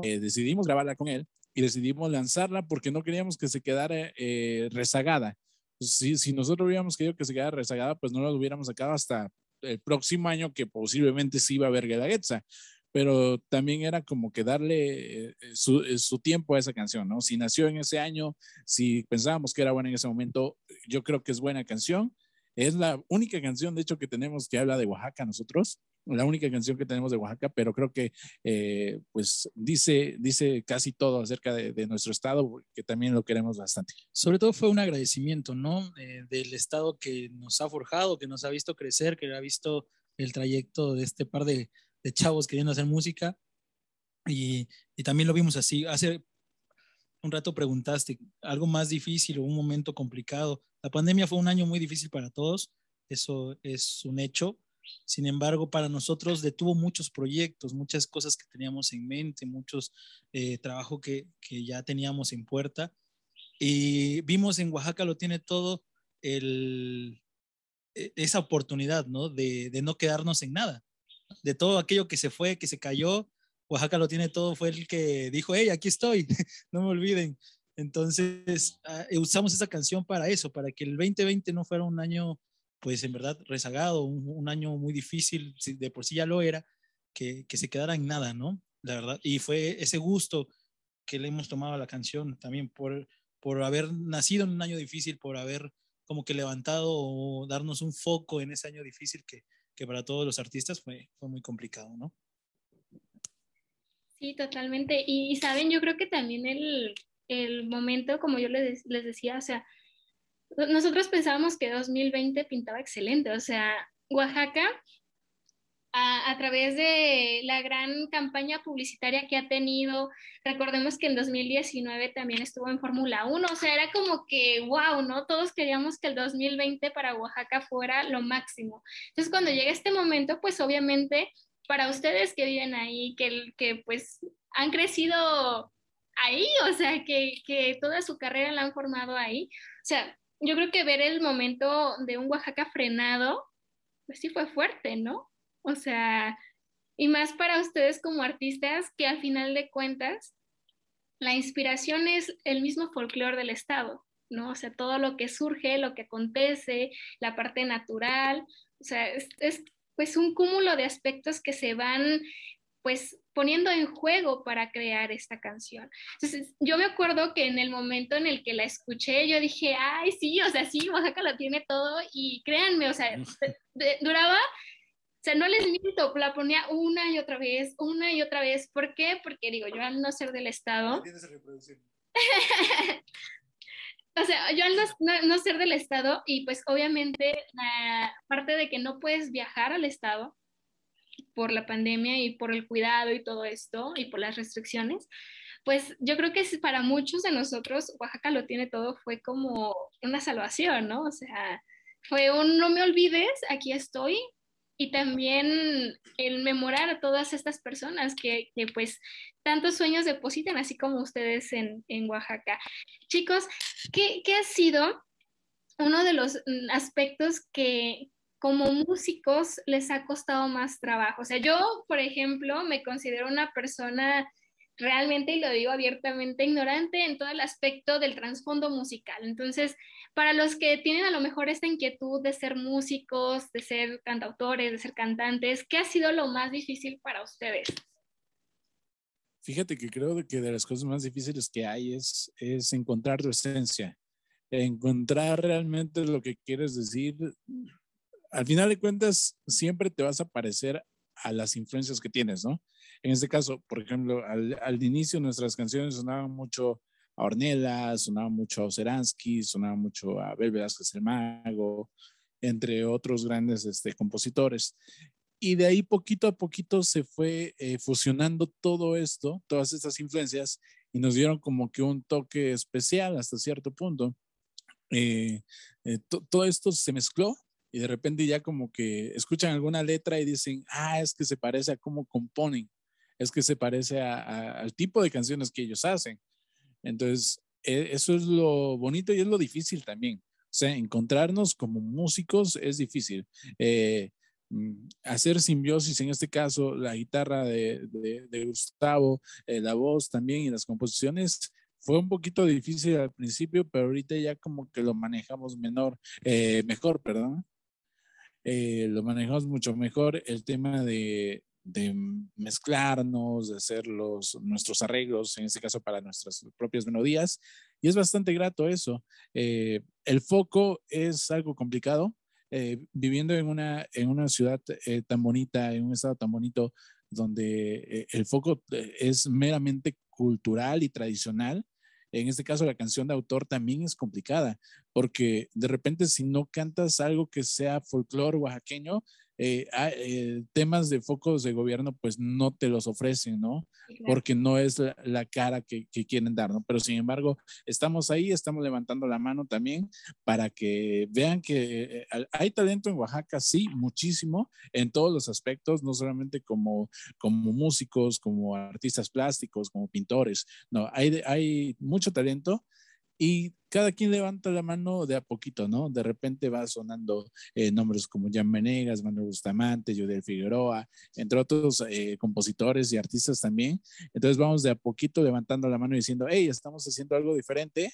Eh, decidimos grabarla con él y decidimos lanzarla porque no queríamos que se quedara eh, rezagada. Si, si nosotros hubiéramos querido que se quedara rezagada, pues no la hubiéramos sacado hasta el próximo año, que posiblemente sí iba a haber Guelaguetza, pero también era como que darle su, su tiempo a esa canción, ¿no? Si nació en ese año, si pensábamos que era buena en ese momento, yo creo que es buena canción. Es la única canción, de hecho, que tenemos que habla de Oaxaca nosotros, la única canción que tenemos de Oaxaca, pero creo que eh, pues dice, dice casi todo acerca de, de nuestro estado, que también lo queremos bastante. Sobre todo fue un agradecimiento, ¿no? Eh, del estado que nos ha forjado, que nos ha visto crecer, que ha visto el trayecto de este par de, de chavos queriendo hacer música, y, y también lo vimos así. Hace un rato preguntaste, ¿algo más difícil o un momento complicado? La pandemia fue un año muy difícil para todos, eso es un hecho. Sin embargo, para nosotros detuvo muchos proyectos, muchas cosas que teníamos en mente, muchos eh, trabajo que, que ya teníamos en puerta, y vimos en Oaxaca lo tiene todo el, esa oportunidad, ¿no? De, de no quedarnos en nada, de todo aquello que se fue, que se cayó. Oaxaca lo tiene todo fue el que dijo, hey, aquí estoy, no me olviden. Entonces usamos esa canción para eso, para que el veinte veinte no fuera un año pues en verdad rezagado, un, un año muy difícil, de por sí ya lo era, que, que se quedara en nada, ¿no? La verdad, y fue ese gusto que le hemos tomado a la canción también por, por haber nacido en un año difícil, por haber como que levantado o darnos un foco en ese año difícil que, que para todos los artistas fue, fue muy complicado, ¿no? Sí, totalmente, y, y saben, yo creo que también el, el momento, como yo les, les decía, o sea, nosotros pensábamos que dos mil veinte pintaba excelente, o sea, Oaxaca, a, a través de la gran campaña publicitaria que ha tenido, recordemos que en dos mil diecinueve también estuvo en Fórmula uno, o sea, era como que, wow, ¿no? Todos queríamos que el dos mil veinte para Oaxaca fuera lo máximo. Entonces, cuando llega este momento, pues obviamente, para ustedes que viven ahí, que, que pues han crecido ahí, o sea, que, que toda su carrera la han formado ahí, o sea, yo creo que ver el momento de un Oaxaca frenado, pues sí fue fuerte, ¿no? O sea, y más para ustedes como artistas, que al final de cuentas, la inspiración es el mismo folclore del estado, ¿no? O sea, todo lo que surge, lo que acontece, la parte natural, o sea, es, es pues un cúmulo de aspectos que se van, pues, poniendo en juego para crear esta canción. Entonces, yo me acuerdo que en el momento en el que la escuché, yo dije, ay, sí, o sea, sí, Oaxaca lo tiene todo, y créanme, o sea, de, de, duraba, o sea, no les miento, la ponía una y otra vez, una y otra vez. ¿Por qué? Porque, digo, yo al no ser del estado... ¿Tienes reproducción? O sea, yo al no, no, no ser del estado, y pues obviamente, la parte de que no puedes viajar al estado, por la pandemia y por el cuidado y todo esto, y por las restricciones, pues yo creo que para muchos de nosotros Oaxaca lo tiene todo fue como una salvación, ¿no? O sea, fue un no me olvides, aquí estoy, y también el memorar a todas estas personas que, que pues tantos sueños depositan, así como ustedes en, en Oaxaca. Chicos, ¿qué, qué ha sido uno de los aspectos que como músicos les ha costado más trabajo? O sea, yo, por ejemplo, me considero una persona realmente, y lo digo abiertamente, ignorante en todo el aspecto del trasfondo musical. Entonces, para los que tienen a lo mejor esta inquietud de ser músicos, de ser cantautores, de ser cantantes, ¿qué ha sido lo más difícil para ustedes? Fíjate que creo que de las cosas más difíciles que hay es, es encontrar tu esencia, encontrar realmente lo que quieres decir. Al final de cuentas, siempre te vas a parecer a las influencias que tienes, ¿no? En este caso, por ejemplo, al, al inicio nuestras canciones sonaban mucho a Ornella, sonaba mucho a Oceransky, sonaba mucho a Bél Velázquez el Mago, entre otros grandes este, compositores. Y de ahí poquito a poquito se fue eh, fusionando todo esto, todas estas influencias, y nos dieron como que un toque especial hasta cierto punto. Eh, eh, todo esto se mezcló y de repente ya como que escuchan alguna letra y dicen, ah, es que se parece a cómo componen, es que se parece a, a, al tipo de canciones que ellos hacen. Entonces, eh, eso es lo bonito y es lo difícil también. O sea, encontrarnos como músicos es difícil. Eh, hacer simbiosis, en este caso la guitarra de, de, de Gustavo, eh, la voz también y las composiciones, fue un poquito difícil al principio, pero ahorita ya como que lo manejamos menor, eh, mejor, perdón eh, lo manejamos mucho mejor el tema de, de mezclarnos, de hacer los, nuestros arreglos, en este caso para nuestras propias melodías, y es bastante grato eso. Eh, el foco es algo complicado. Eh, viviendo en una, en una ciudad eh, tan bonita, en un estado tan bonito, donde eh, el foco es meramente cultural y tradicional, en este caso la canción de autor también es complicada, porque de repente si no cantas algo que sea folclore oaxaqueño, eh, eh, temas de focos de gobierno pues no te los ofrecen, ¿no? Claro. Porque no es la, la cara que, que quieren dar, ¿no? Pero sin embargo, estamos ahí, estamos levantando la mano también para que vean que eh, hay talento en Oaxaca, sí, muchísimo, en todos los aspectos, no solamente como, como músicos, como artistas plásticos, como pintores, no, hay, hay mucho talento. Y cada quien levanta la mano de a poquito, ¿no? De repente va sonando eh, nombres como Jan Menegas, Manuel Bustamante, Yudel Figueroa, entre otros eh, compositores y artistas también. Entonces vamos de a poquito levantando la mano y diciendo, hey, estamos haciendo algo diferente,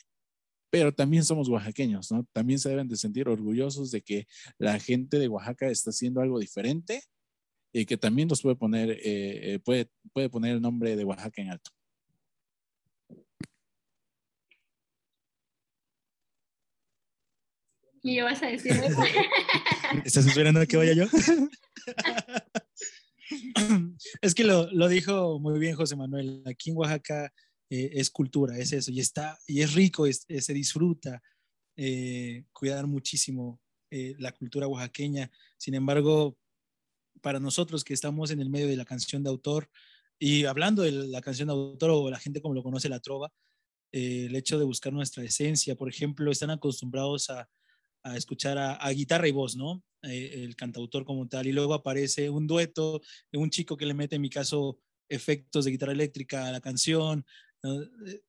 pero también somos oaxaqueños, ¿no? También se deben de sentir orgullosos de que la gente de Oaxaca está haciendo algo diferente y que también nos puede poner, eh, eh, puede, puede poner el nombre de Oaxaca en alto. ¿Y yo vas a decir? ¿Estás esperando a que vaya yo? Es que lo, lo dijo muy bien José Manuel. Aquí en Oaxaca eh, es cultura, es eso. Y, está, y es rico, es, es, se disfruta. Eh, cuidar muchísimo eh, la cultura oaxaqueña. Sin embargo, para nosotros que estamos en el medio de la canción de autor, y hablando de la canción de autor o la gente como lo conoce la trova, eh, el hecho de buscar nuestra esencia, por ejemplo, están acostumbrados a a escuchar a, a guitarra y voz, ¿no? Eh, el cantautor como tal, y luego aparece un dueto, un chico que le mete, en mi caso, efectos de guitarra eléctrica a la canción. Eh,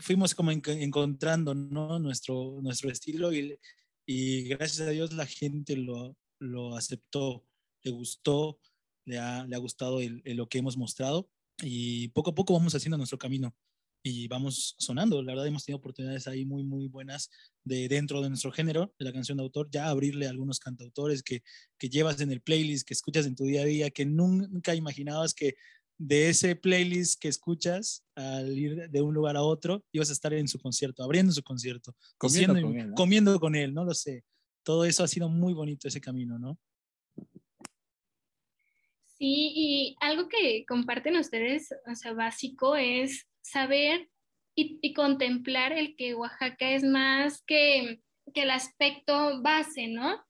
fuimos como en, encontrando, ¿no? Nuestro, nuestro estilo, y, y gracias a Dios la gente lo, lo aceptó, le gustó, le ha, le ha gustado el, el lo que hemos mostrado, y poco a poco vamos haciendo nuestro camino. Y vamos sonando, la verdad hemos tenido oportunidades ahí muy muy buenas de dentro de nuestro género, de la canción de autor, ya abrirle a algunos cantautores que, que llevas en el playlist, que escuchas en tu día a día, que nunca imaginabas que de ese playlist que escuchas al ir de un lugar a otro, ibas a estar en su concierto, abriendo su concierto, comiendo, siendo, con, él, ¿no? comiendo con él, no lo sé, todo eso ha sido muy bonito ese camino, ¿no? Sí, y algo que comparten ustedes, o sea, básico es saber y, y contemplar el que Oaxaca es más que, que el aspecto base, ¿no?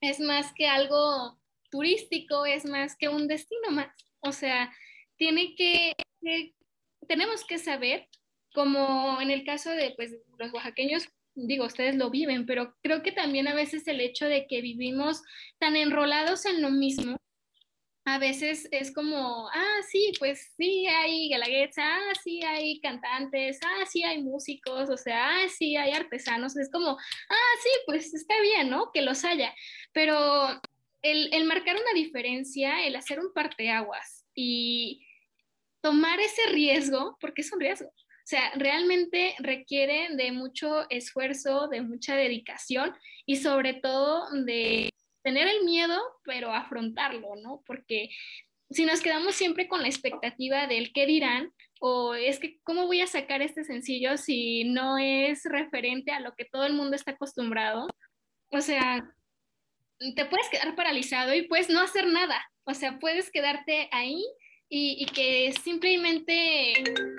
Es más que algo turístico, es más que un destino más. O sea, tiene que, que tenemos que saber, como en el caso de pues, los oaxaqueños, digo, ustedes lo viven, pero creo que también a veces el hecho de que vivimos tan enrolados en lo mismo, a veces es como, ah, sí, pues sí hay Guelaguetza, ah, sí hay cantantes, ah, sí hay músicos, o sea, ah, sí hay artesanos. Es como, ah, sí, pues está bien, ¿no? Que los haya. Pero el, el marcar una diferencia, el hacer un parteaguas y tomar ese riesgo, porque es un riesgo, o sea, realmente requiere de mucho esfuerzo, de mucha dedicación y sobre todo de tener el miedo, pero afrontarlo, ¿no? Porque si nos quedamos siempre con la expectativa del qué dirán, o es que cómo voy a sacar este sencillo si no es referente a lo que todo el mundo está acostumbrado, o sea, te puedes quedar paralizado y puedes no hacer nada, o sea, puedes quedarte ahí y, y que simplemente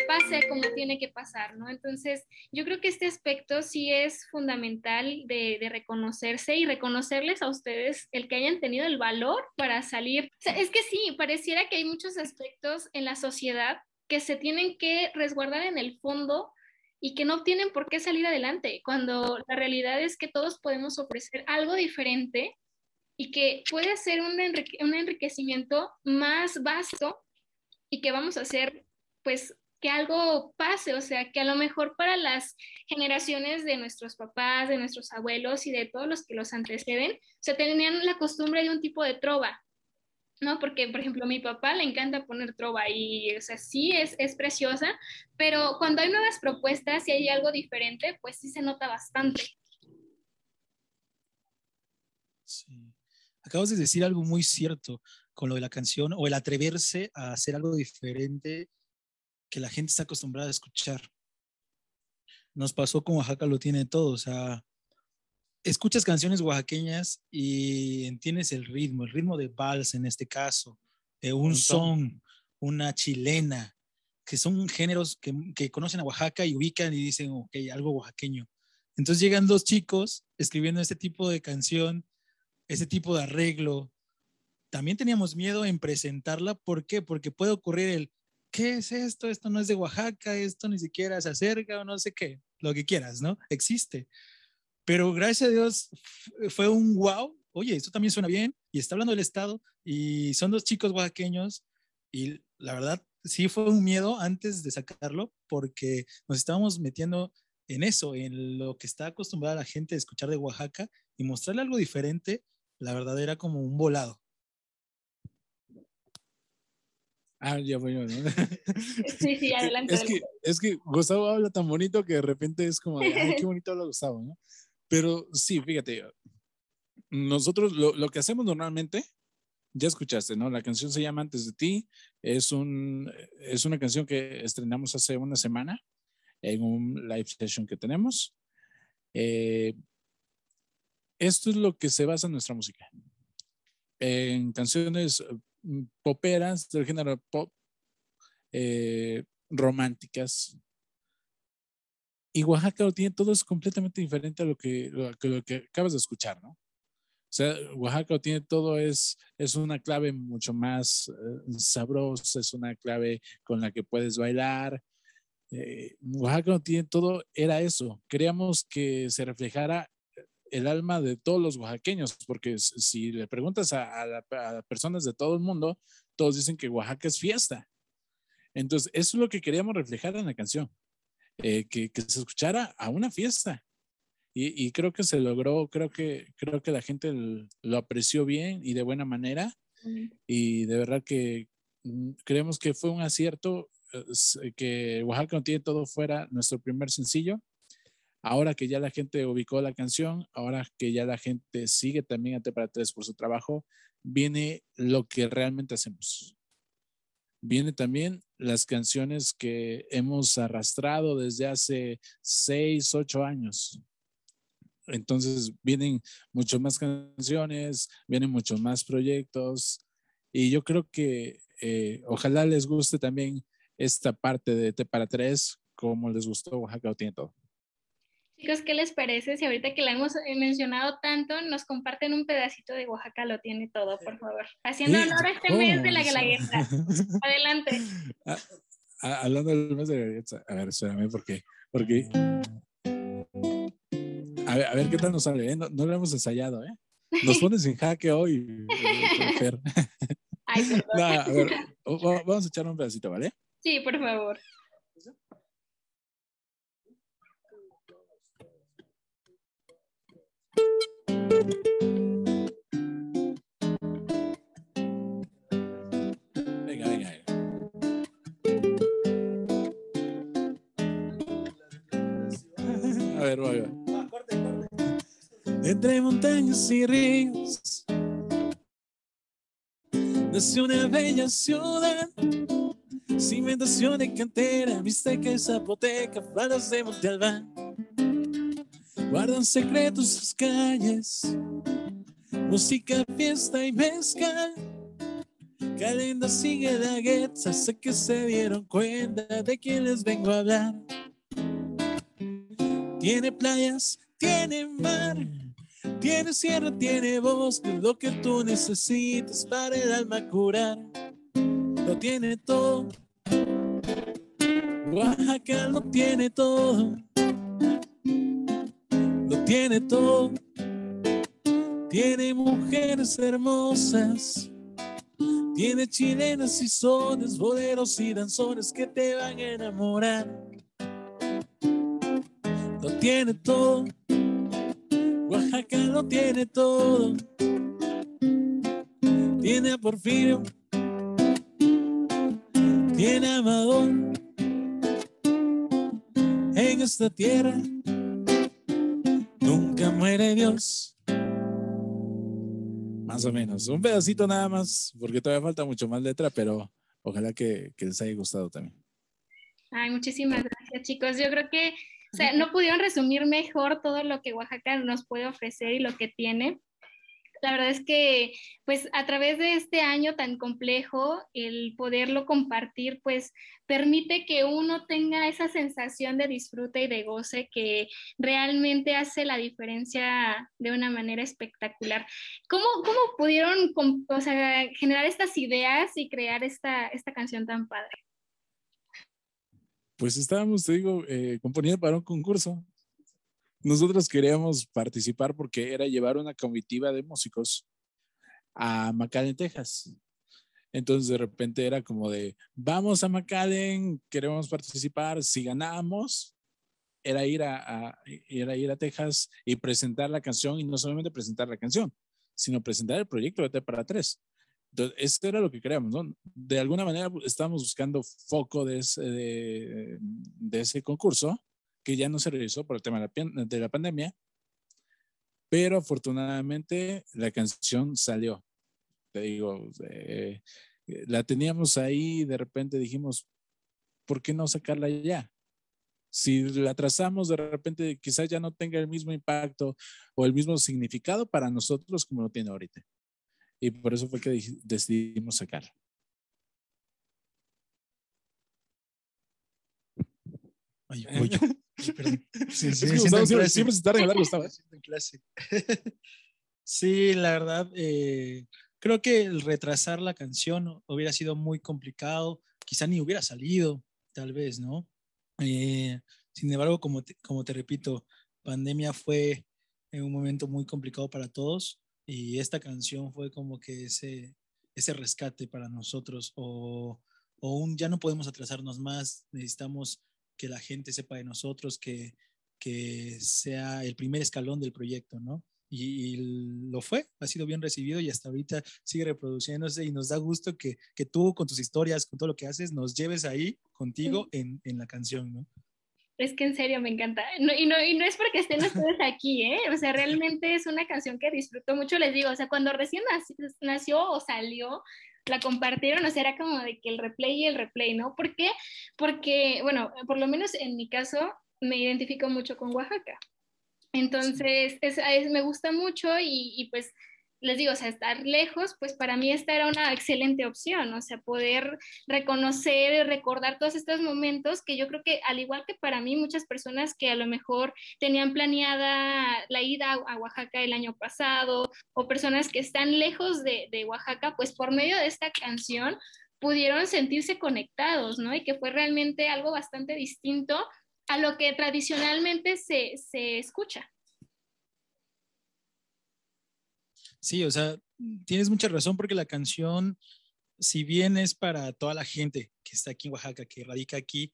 pase como tiene que pasar, ¿no? Entonces, yo creo que este aspecto sí es fundamental de, de reconocerse y reconocerles a ustedes el que hayan tenido el valor para salir. O sea, es que sí, pareciera que hay muchos aspectos en la sociedad que se tienen que resguardar en el fondo y que no tienen por qué salir adelante, cuando la realidad es que todos podemos ofrecer algo diferente y que puede ser un, enrique- un enriquecimiento más vasto y que vamos a hacer, pues, que algo pase, o sea, que a lo mejor para las generaciones de nuestros papás, de nuestros abuelos y de todos los que los anteceden, o sea, tenían la costumbre de un tipo de trova, ¿no? Porque, por ejemplo, a mi papá le encanta poner trova y, o sea, sí es, es preciosa, pero cuando hay nuevas propuestas y hay algo diferente, pues sí se nota bastante. Sí. Acabas de decir algo muy cierto con lo de la canción, o el atreverse a hacer algo diferente que la gente está acostumbrada a escuchar. Nos pasó con Oaxaca lo tiene todo, o sea, escuchas canciones oaxaqueñas y entiendes el ritmo, el ritmo de vals en este caso, de un son, una chilena, que son géneros que, que conocen a Oaxaca y ubican y dicen, ok, algo oaxaqueño. Entonces llegan dos chicos escribiendo este tipo de canción, este tipo de arreglo. También teníamos miedo en presentarla, ¿por qué? Porque puede ocurrir el, ¿qué es esto? Esto no es de Oaxaca, esto ni siquiera se acerca o no sé qué, lo que quieras, ¿no? Existe. Pero gracias a Dios fue un wow, oye, esto también suena bien y está hablando del estado y son dos chicos oaxaqueños y la verdad sí fue un miedo antes de sacarlo porque nos estábamos metiendo en eso, en lo que está acostumbrada la gente a escuchar de Oaxaca y mostrarle algo diferente, la verdad era como un volado. Ah, ya voy yo, ¿no? Sí, sí, adelante. Es que, es que Gustavo habla tan bonito que de repente es como, ay, qué bonito habla Gustavo, ¿no? Pero sí, fíjate, nosotros lo, lo que hacemos normalmente, ya escuchaste, ¿no? La canción se llama Antes de Ti, es, un, es una canción que estrenamos hace una semana en un live session que tenemos. Eh, esto es lo que se basa en nuestra música. En canciones poperas del género pop, eh, románticas. Y Oaxaca lo tiene todo, es completamente diferente a lo que, lo, que, lo que acabas de escuchar, ¿no? O sea, Oaxaca lo tiene todo, es, es una clave mucho más eh, sabrosa, es una clave con la que puedes bailar. Eh, Oaxaca lo tiene todo, era eso. Queríamos que se reflejara el alma de todos los oaxaqueños, porque si le preguntas a, a, la, a personas de todo el mundo, todos dicen que Oaxaca es fiesta. Entonces, eso es lo que queríamos reflejar en la canción. Eh, que, que se escuchara a una fiesta y, y creo que se logró, creo que, creo que la gente el, lo apreció bien y de buena manera. Uh-huh. Y de verdad que creemos que fue un acierto eh, que Oaxaca no tiene todo fuera nuestro primer sencillo. Ahora que ya la gente ubicó la canción, ahora que ya la gente sigue también a Té para Tres por su trabajo, viene lo que realmente hacemos. Viene también las canciones que hemos arrastrado desde hace seis, ocho años. Entonces vienen mucho más canciones, vienen muchos más proyectos y yo creo que eh, ojalá les guste también esta parte de Té para Tres como les gustó Oaxaca lo tiene todo. Chicos, ¿qué les parece si ahorita que la hemos mencionado tanto nos comparten un pedacito de Oaxaca lo tiene todo, por favor? Haciendo honor a este mes de la Guelaguetza. Adelante. Ah, ah, hablando del mes de la Guelaguetza. A ver, espérame, ¿por qué? Porque... A ver, a ver qué tal nos sale, ¿eh? No, no lo hemos ensayado, ¿eh? Nos pones en jaque hoy. Fer. Ay, perdón. No, a ver, vamos a echar un pedacito, ¿vale? Sí, por favor. Venga, venga, venga. A ver, voy, voy. Ah, corte, corte. Entre montañas y ríos nació una bella ciudad. Cimentación de cantera, mixteca, zapoteca, faros de Monte Albán. Guardan secretos sus calles, música, fiesta y mezcal. Qué lindo sigue la Guelaguetza, sé que se dieron cuenta de quién les vengo a hablar. Tiene playas, tiene mar, tiene sierra, tiene bosque, lo que tú necesitas para el alma curar. Lo tiene todo, Oaxaca lo tiene todo. Lo tiene todo, tiene mujeres hermosas. Tiene chilenas y sones, boleros y danzones que te van a enamorar. Lo tiene todo, Oaxaca lo tiene todo. Tiene a Porfirio, tiene a Amador. En esta tierra nunca muere Dios. Más o menos, un pedacito nada más, porque todavía falta mucho más letra, pero ojalá que, que les haya gustado también. Ay, muchísimas gracias, chicos. Yo creo que, o sea, no pudieron resumir mejor todo lo que Oaxaca nos puede ofrecer y lo que tiene. La verdad es que, pues, a través de este año tan complejo, el poderlo compartir, pues, permite que uno tenga esa sensación de disfrute y de goce que realmente hace la diferencia de una manera espectacular. ¿Cómo, cómo pudieron, o sea, generar estas ideas y crear esta, esta canción tan padre? Pues estábamos, te digo, eh, componiendo para un concurso. Nosotros queríamos participar porque era llevar una comitiva de músicos a McAllen, Texas. Entonces de repente era como de, vamos a McAllen, queremos participar. Si ganábamos, era ir a, a, era ir a Texas y presentar la canción, y no solamente presentar la canción, sino presentar el proyecto de Té para Tres. Entonces esto era lo que queríamos, ¿no? De alguna manera estábamos buscando foco de ese, de, de ese concurso, que ya no se realizó por el tema de la pandemia, pero afortunadamente la canción salió. Te digo, eh, la teníamos ahí y de repente dijimos, ¿por qué no sacarla ya? Si la trazamos, de repente quizás ya no tenga el mismo impacto o el mismo significado para nosotros como lo tiene ahorita. Y por eso fue que decidimos sacarla. Ay, voy yo. Perdón. Sí, sí, es que siempre, siempre se está regalando, Gustavo. Sí, la verdad, eh, creo que el retrasar la canción hubiera sido muy complicado, quizá ni hubiera salido, tal vez, ¿no? Eh, sin embargo, como te, como te repito, pandemia fue un momento muy complicado para todos, y esta canción fue como que ese, ese rescate para nosotros, o, o un ya no podemos atrasarnos más, necesitamos que la gente sepa de nosotros, que, que sea el primer escalón del proyecto, ¿no? Y, y lo fue, ha sido bien recibido y hasta ahorita sigue reproduciéndose, y nos da gusto que, que tú con tus historias, con todo lo que haces, nos lleves ahí contigo en, en la canción, ¿no? Es que en serio me encanta, no, y, no, y no es porque estén ustedes aquí, ¿eh? O sea, realmente es una canción que disfruto mucho, les digo, o sea, cuando recién nació, nació o salió, la compartieron, o sea, era como de que el replay y el replay, ¿no? ¿Por qué? Porque, bueno, por lo menos en mi caso, me identifico mucho con Oaxaca. Entonces, es, es, me gusta mucho y, y pues, les digo, o sea, estar lejos, pues para mí esta era una excelente opción, o sea, poder reconocer, recordar todos estos momentos que yo creo que, al igual que para mí, muchas personas que a lo mejor tenían planeada la ida a Oaxaca el año pasado, o personas que están lejos de, de Oaxaca, pues por medio de esta canción pudieron sentirse conectados, ¿no? Y que fue realmente algo bastante distinto a lo que tradicionalmente se, se escucha. Sí, o sea, tienes mucha razón, porque la canción, si bien es para toda la gente que está aquí en Oaxaca, que radica aquí,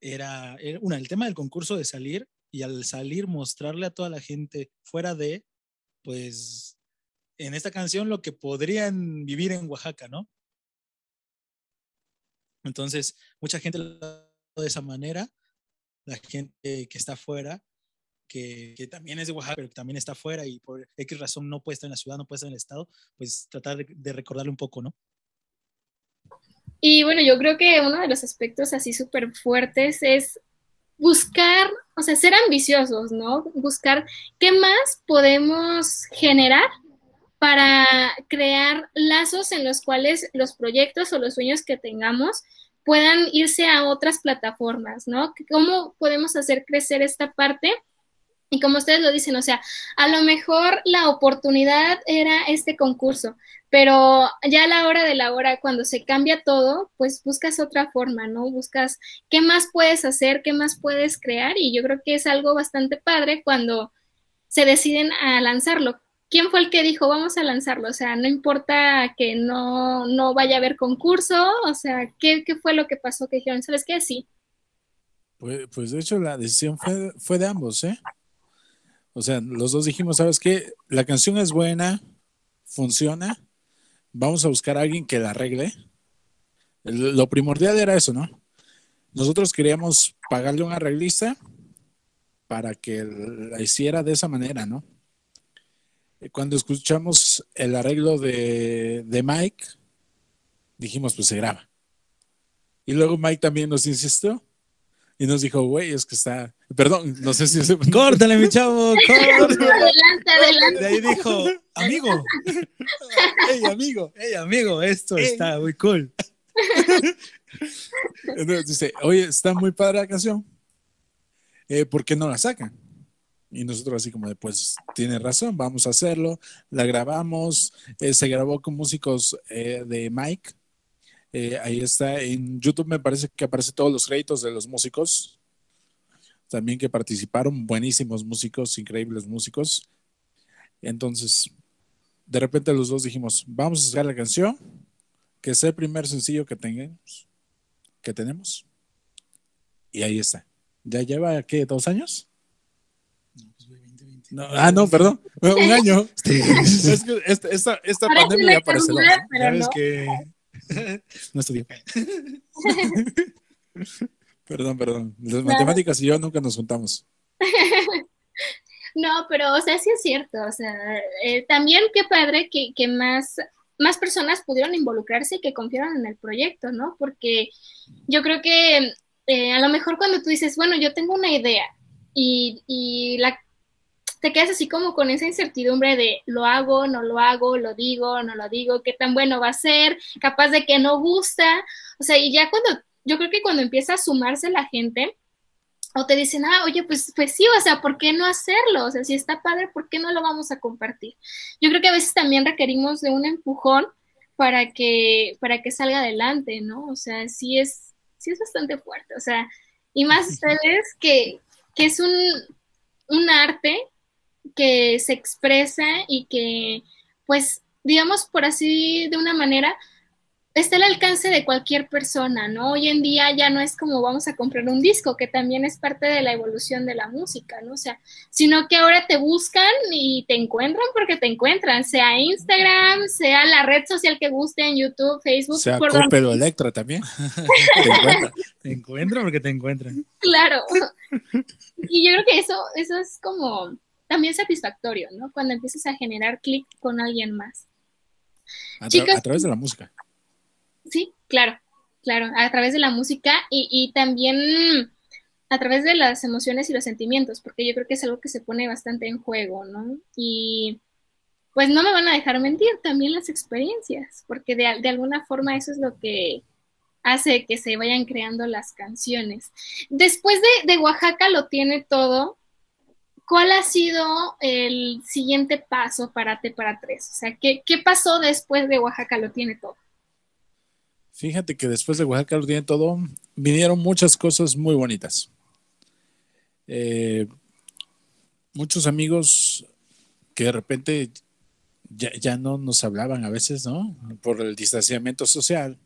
era, era una, el tema del concurso de salir, y al salir mostrarle a toda la gente fuera de, pues, en esta canción lo que podrían vivir en Oaxaca, ¿no? Entonces, mucha gente lo hace de esa manera, la gente que está fuera, Que, que también es de Oaxaca, pero que también está afuera y por X razón no puede estar en la ciudad, no puede estar en el estado, pues tratar de, de recordarle un poco, ¿no? Y bueno, yo creo que uno de los aspectos así súper fuertes es buscar, o sea, ser ambiciosos, ¿no? Buscar qué más podemos generar para crear lazos en los cuales los proyectos o los sueños que tengamos puedan irse a otras plataformas, ¿no? ¿Cómo podemos hacer crecer esta parte? Y como ustedes lo dicen, o sea, a lo mejor la oportunidad era este concurso, pero ya a la hora de la hora, cuando se cambia todo, pues buscas otra forma, ¿no? Buscas qué más puedes hacer, qué más puedes crear, y yo creo que es algo bastante padre cuando se deciden a lanzarlo. ¿Quién fue el que dijo, vamos a lanzarlo? O sea, no importa que no, no vaya a haber concurso, o sea, ¿qué, qué fue lo que pasó? Que dijeron, ¿sabes qué? Sí. Pues, pues de hecho la decisión fue, fue de ambos, ¿eh? O sea, los dos dijimos, ¿sabes qué? La canción es buena, funciona, vamos a buscar a alguien que la arregle. Lo primordial era eso, ¿no? Nosotros queríamos pagarle a un arreglista para que la hiciera de esa manera, ¿no? Cuando escuchamos el arreglo de, de Mike, dijimos, pues se graba. Y luego Mike también nos insistió y nos dijo, güey, es que está... Perdón, no sé si... Se... ¡Córtale, mi chavo! ¡Córtale! Adelante, adelante. De ahí dijo, amigo, hey, amigo, hey, amigo, esto hey. Está muy cool. Entonces dice, oye, está muy padre la canción. Eh, ¿Por qué no la sacan? Y nosotros así como de, pues, tiene razón, vamos a hacerlo. La grabamos, eh, se grabó con músicos eh, de Mike. Eh, ahí está, en YouTube me parece que aparecen todos los créditos de los músicos. También que participaron, buenísimos músicos, increíbles músicos. Entonces, de repente los dos dijimos, vamos a sacar la canción, que es el primer sencillo que tengamos, que tenemos. Y ahí está. ¿Ya lleva, qué, dos años? No, ah, no, perdón. Bueno, un año. Sí. Es que esta, esta, esta pandemia ya parece loca. Sabes que no estudié. Perdón, perdón. Las matemáticas y yo nunca nos juntamos. No, pero, o sea, sí es cierto. O sea, eh, también qué padre que, que más, más personas pudieron involucrarse y que confiaron en el proyecto, ¿no? Porque yo creo que eh, a lo mejor cuando tú dices, bueno, yo tengo una idea y, y la te quedas así como con esa incertidumbre de lo hago, no lo hago, lo digo, no lo digo, qué tan bueno va a ser, capaz de que no gusta, o sea, y ya cuando, yo creo que cuando empieza a sumarse la gente, o te dicen, ah, oye, pues, pues sí, o sea, ¿por qué no hacerlo? O sea, si está padre, ¿por qué no lo vamos a compartir? Yo creo que a veces también requerimos de un empujón para que, para que salga adelante, ¿no? O sea, sí es, sí es bastante fuerte, o sea, y más ustedes que, que es un, un arte que se expresa y que, pues, digamos por así de una manera, está al alcance de cualquier persona, ¿no? Hoy en día ya no es como vamos a comprar un disco, que también es parte de la evolución de la música, ¿no? O sea, sino que ahora te buscan y te encuentran porque te encuentran, sea Instagram, sea la red social que gusten, YouTube, Facebook. O sea, Coppel o Electra también. Te encuentran. Te encuentran porque te encuentran. Claro. Y yo creo que eso, eso es como... también satisfactorio, ¿no? Cuando empiezas a generar clic con alguien más. A, tra- Chicos, a través de la música. Sí, claro, claro, a través de la música y, y también a través de las emociones y los sentimientos, porque yo creo que es algo que se pone bastante en juego, ¿no? Y pues no me van a dejar mentir, también las experiencias, porque de, de alguna forma eso es lo que hace que se vayan creando las canciones. Después de, de Oaxaca lo tiene todo, ¿cuál ha sido el siguiente paso para Té para Tres? O sea, ¿qué, ¿qué pasó después de Oaxaca lo tiene todo? Fíjate que después de Oaxaca lo tiene todo, vinieron muchas cosas muy bonitas. Eh, muchos amigos que de repente ya, ya no nos hablaban a veces, ¿no? Por el distanciamiento social,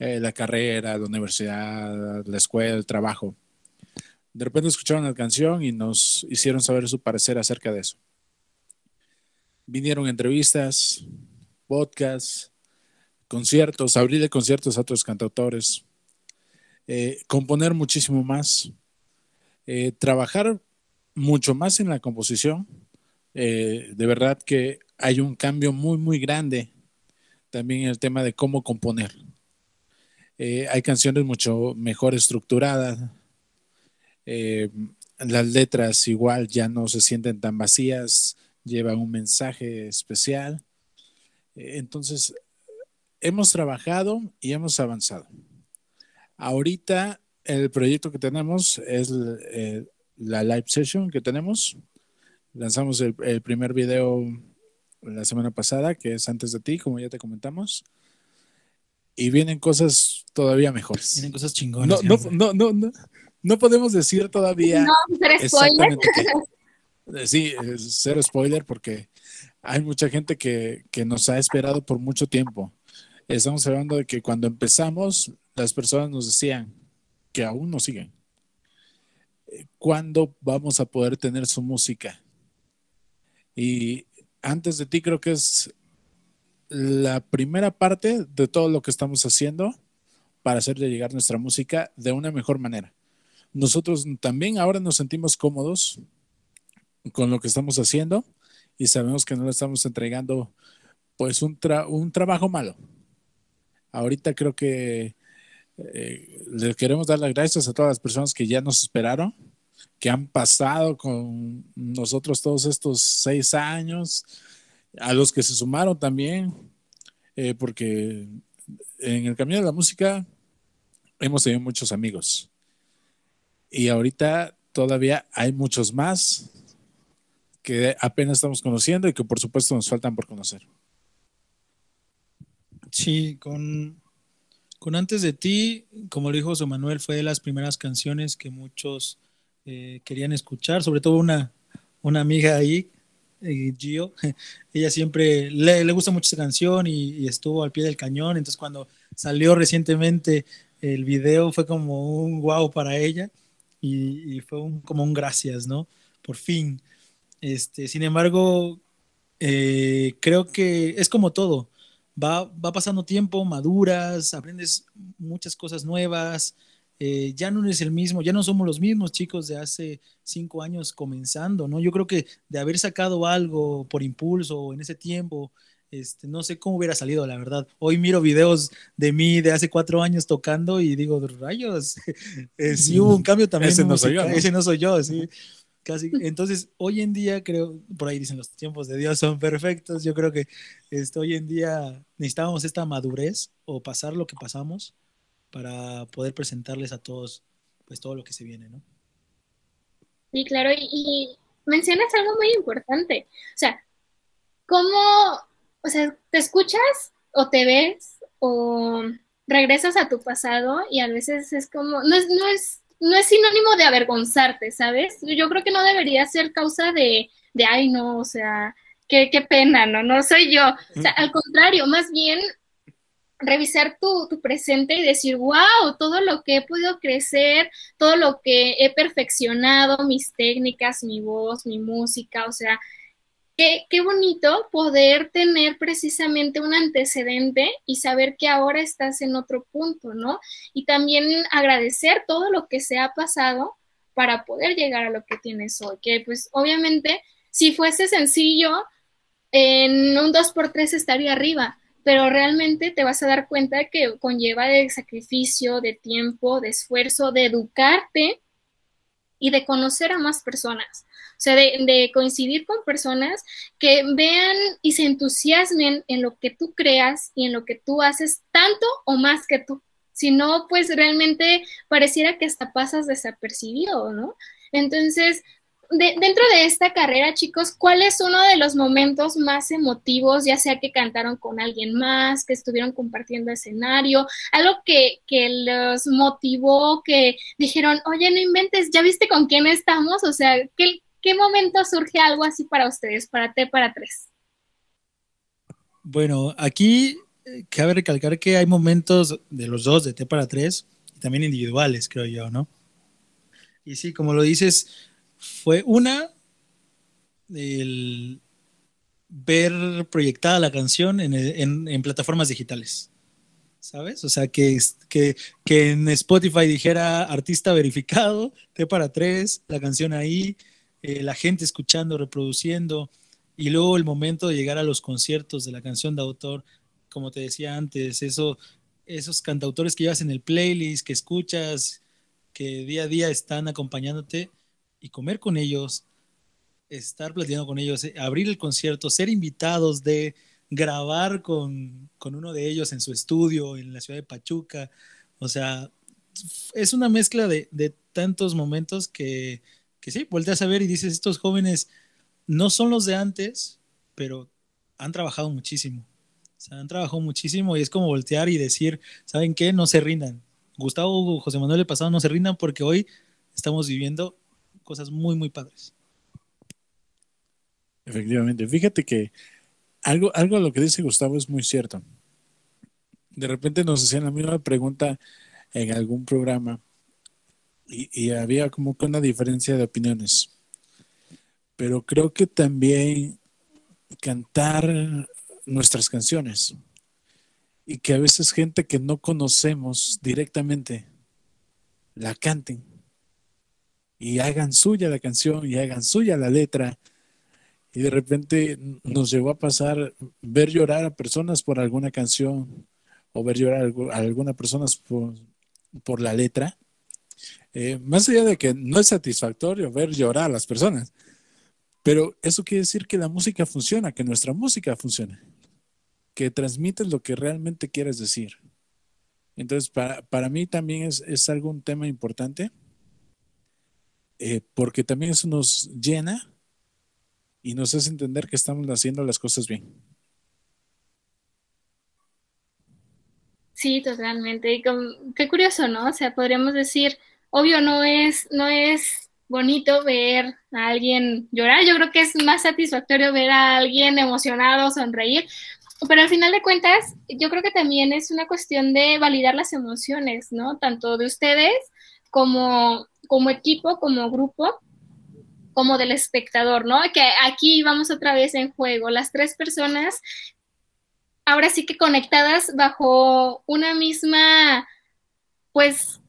eh, la carrera, la universidad, la escuela, el trabajo. De repente escucharon la canción y nos hicieron saber su parecer acerca de eso. Vinieron entrevistas, podcasts, conciertos, abrirle conciertos a otros cantautores, eh, componer muchísimo más, eh, trabajar mucho más en la composición. Eh, de verdad que hay un cambio muy, muy grande también en el tema de cómo componer. Eh, hay canciones mucho mejor estructuradas. Eh, las letras igual ya no se sienten tan vacías, llevan un mensaje especial, Entonces, hemos trabajado y hemos avanzado. Ahorita el proyecto que tenemos es eh, la live session que tenemos. Lanzamos el, el primer video la semana pasada, que es Antes de Ti, como ya te comentamos. Y vienen cosas todavía mejores. Vienen cosas chingonas. No, no, no, no, no, no podemos decir todavía. No, cero spoiler. Que, sí, cero spoiler, porque hay mucha gente que, que nos ha esperado por mucho tiempo. Estamos hablando de que cuando empezamos, las personas nos decían que aún nos siguen. ¿Cuándo vamos a poder tener su música? Y Antes de Ti creo que es la primera parte de todo lo que estamos haciendo para hacerle llegar nuestra música de una mejor manera. Nosotros también ahora nos sentimos cómodos con lo que estamos haciendo y sabemos que no le estamos entregando pues un, tra un trabajo malo. Ahorita creo que eh, le queremos dar las gracias a todas las personas que ya nos esperaron, que han pasado con nosotros todos estos seis años, a los que se sumaron también, eh, porque en el camino de la música hemos tenido muchos amigos. Y ahorita todavía hay muchos más que apenas estamos conociendo y que por supuesto nos faltan por conocer. Sí, con, con Antes de Ti, como lo dijo José Manuel, fue de las primeras canciones que muchos eh, querían escuchar, sobre todo una, una amiga ahí, Gio, ella siempre le, le gusta mucho esa canción y, y estuvo al pie del cañón. Entonces cuando salió recientemente el video fue como un wow para ella y, y fue un, como un gracias, ¿no? Por fin. Este, sin embargo, eh, creo que es como todo, va, va pasando tiempo, maduras, aprendes muchas cosas nuevas. Eh, ya no eres el mismo, ya no somos los mismos chicos de hace cinco años comenzando, ¿no? Yo creo que de haber sacado algo por impulso en ese tiempo, este, no sé cómo hubiera salido, la verdad. Hoy miro videos de mí de hace cuatro años tocando y digo, rayos, eh, sí hubo un cambio también. Ese no soy yo, ¿no? Ese no soy yo, sí. Casi. Entonces, hoy en día, creo, por ahí dicen los tiempos de Dios son perfectos. Yo creo que este, hoy en día necesitábamos esta madurez o pasar lo que pasamos para poder presentarles a todos pues todo lo que se viene, ¿no? Sí, claro, y, y mencionas algo muy importante, o sea, cómo, o sea, te escuchas o te ves o regresas a tu pasado y a veces es como, no es, no es, no es sinónimo de avergonzarte, ¿sabes? Yo creo que no debería ser causa de, de ay, no, o sea, qué, qué pena, ¿no? No soy yo, o sea, al contrario, más bien revisar tu, tu presente y decir, wow, todo lo que he podido crecer, todo lo que he perfeccionado, mis técnicas, mi voz, mi música, o sea, qué, qué bonito poder tener precisamente un antecedente y saber que ahora estás en otro punto, ¿no? Y también agradecer todo lo que se ha pasado para poder llegar a lo que tienes hoy, que pues obviamente si fuese sencillo, en un dos por tres estaría arriba, pero realmente te vas a dar cuenta que conlleva de sacrificio, de tiempo, de esfuerzo, de educarte y de conocer a más personas. O sea, de, de coincidir con personas que vean y se entusiasmen en lo que tú creas y en lo que tú haces tanto o más que tú. Si no, pues realmente pareciera que hasta pasas desapercibido, ¿no? Entonces, De, dentro de esta carrera, chicos, ¿cuál es uno de los momentos más emotivos? Ya sea que cantaron con alguien más, que estuvieron compartiendo escenario, algo que, que los motivó, que dijeron, oye, no inventes, ¿ya viste con quién estamos? O sea, ¿qué, qué momento surge algo así para ustedes, para Té para Tres? Bueno, aquí cabe recalcar que hay momentos de los dos, de Té para Tres, y también individuales, creo yo, ¿no? Y sí, como lo dices, fue una, el ver proyectada la canción en, en, en plataformas digitales, ¿sabes? O sea, que, que, que en Spotify dijera artista verificado, Té para Tres, la canción ahí, eh, la gente escuchando, reproduciendo, y luego el momento de llegar a los conciertos de la canción de autor, como te decía antes, eso, esos cantautores que llevas en el playlist, que escuchas, que día a día están acompañándote, y comer con ellos, estar platicando con ellos, abrir el concierto, ser invitados de grabar con, con uno de ellos en su estudio en la ciudad de Pachuca. O sea, es una mezcla de, de tantos momentos que, que sí, volteas a ver y dices, estos jóvenes no son los de antes, pero han trabajado muchísimo. O sea, han trabajado muchísimo y es como voltear y decir, ¿saben qué? No se rindan. Gustavo, José Manuel, el pasado, no se rindan, porque hoy estamos viviendo cosas muy, muy padres. Efectivamente. Fíjate que algo, algo a lo que dice Gustavo es muy cierto. De repente nos hacían la misma pregunta en algún programa y, y había como que una diferencia de opiniones. Pero creo que también cantar nuestras canciones, y que a veces gente que no conocemos directamente la canten y hagan suya la canción y hagan suya la letra, y de repente nos llegó a pasar ver llorar a personas por alguna canción o ver llorar a algunas personas por, por la letra. Eh, más allá de que no es satisfactorio ver llorar a las personas, pero eso quiere decir que la música funciona, que nuestra música funciona, que transmites lo que realmente quieres decir. Entonces, para, para mí también es, es algo, un tema importante, eh, porque también eso nos llena y nos hace entender que estamos haciendo las cosas bien. Sí, totalmente. Y con, qué curioso, ¿no? O sea, podríamos decir, obvio, no es, no es bonito ver a alguien llorar, yo creo que es más satisfactorio ver a alguien emocionado, sonreír, pero al final de cuentas yo creo que también es una cuestión de validar las emociones, ¿no? Tanto de ustedes como, como equipo, como grupo, como del espectador, ¿no? Que aquí vamos otra vez en juego, las tres personas ahora sí que conectadas bajo una misma, pues,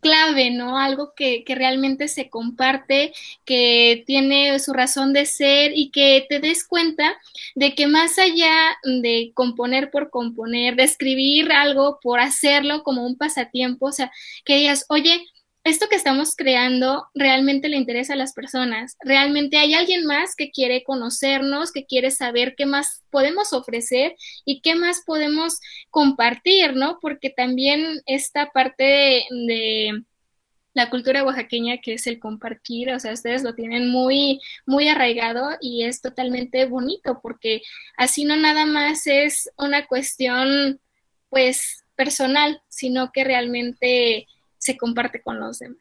clave, ¿no? Algo que, que realmente se comparte, que tiene su razón de ser, y que te des cuenta de que más allá de componer por componer, de escribir algo por hacerlo como un pasatiempo, o sea, que digas, oye, esto que estamos creando realmente le interesa a las personas, realmente hay alguien más que quiere conocernos, que quiere saber qué más podemos ofrecer y qué más podemos compartir, ¿no? Porque también esta parte de, de la cultura oaxaqueña, que es el compartir, o sea, ustedes lo tienen muy, muy arraigado y es totalmente bonito, porque así no nada más es una cuestión, pues, personal, sino que realmente se comparte con los demás.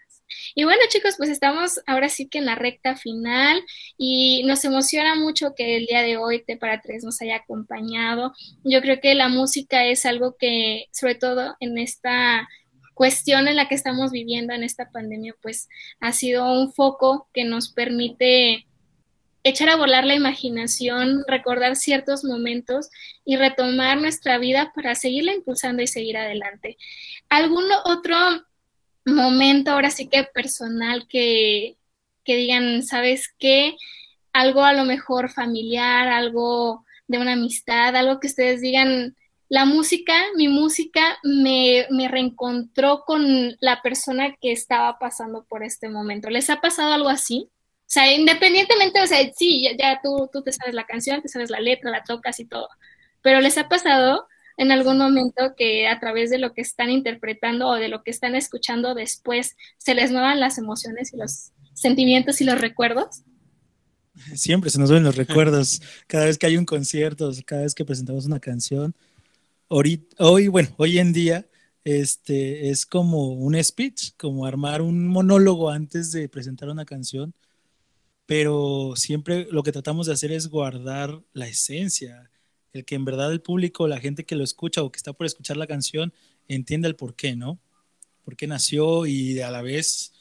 Y bueno, chicos, pues estamos ahora sí que en la recta final y nos emociona mucho que el día de hoy Té para Tres nos haya acompañado. Yo creo que la música es algo que, sobre todo en esta cuestión en la que estamos viviendo, en esta pandemia, pues ha sido un foco que nos permite echar a volar la imaginación, recordar ciertos momentos y retomar nuestra vida para seguirla impulsando y seguir adelante. ¿Algún otro momento ahora sí que personal que, que digan, ¿sabes qué? Algo a lo mejor familiar, algo de una amistad, algo que ustedes digan, la música, mi música me, me reencontró con la persona que estaba pasando por este momento. ¿Les ha pasado algo así? O sea, independientemente, o sea, sí, ya, ya tú, tú te sabes la canción, te sabes la letra, la tocas y todo, pero ¿les ha pasado en algún momento que a través de lo que están interpretando o de lo que están escuchando después se les muevan las emociones y los sentimientos y los recuerdos? Siempre se nos ven los recuerdos, cada vez que hay un concierto, cada vez que presentamos una canción. Ahorita, hoy, bueno, hoy en día este, es como un speech, como armar un monólogo antes de presentar una canción, pero siempre lo que tratamos de hacer es guardar la esencia, el que en verdad el público, la gente que lo escucha o que está por escuchar la canción, entienda el por qué, ¿no? Por qué nació, y a la vez,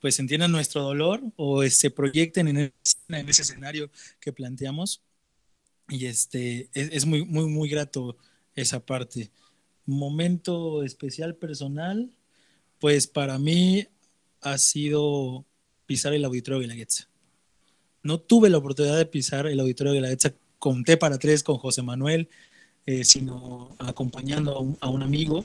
pues entiendan nuestro dolor o se proyecten en, el, en ese escenario que planteamos. Y este, es, es muy, muy, muy grato esa parte. Momento especial personal, pues para mí ha sido pisar el Auditorio de la Guelaguetza. No tuve la oportunidad de pisar el Auditorio de la Guelaguetza con Té para Tres, con José Manuel, eh, sino acompañando a un, a un amigo.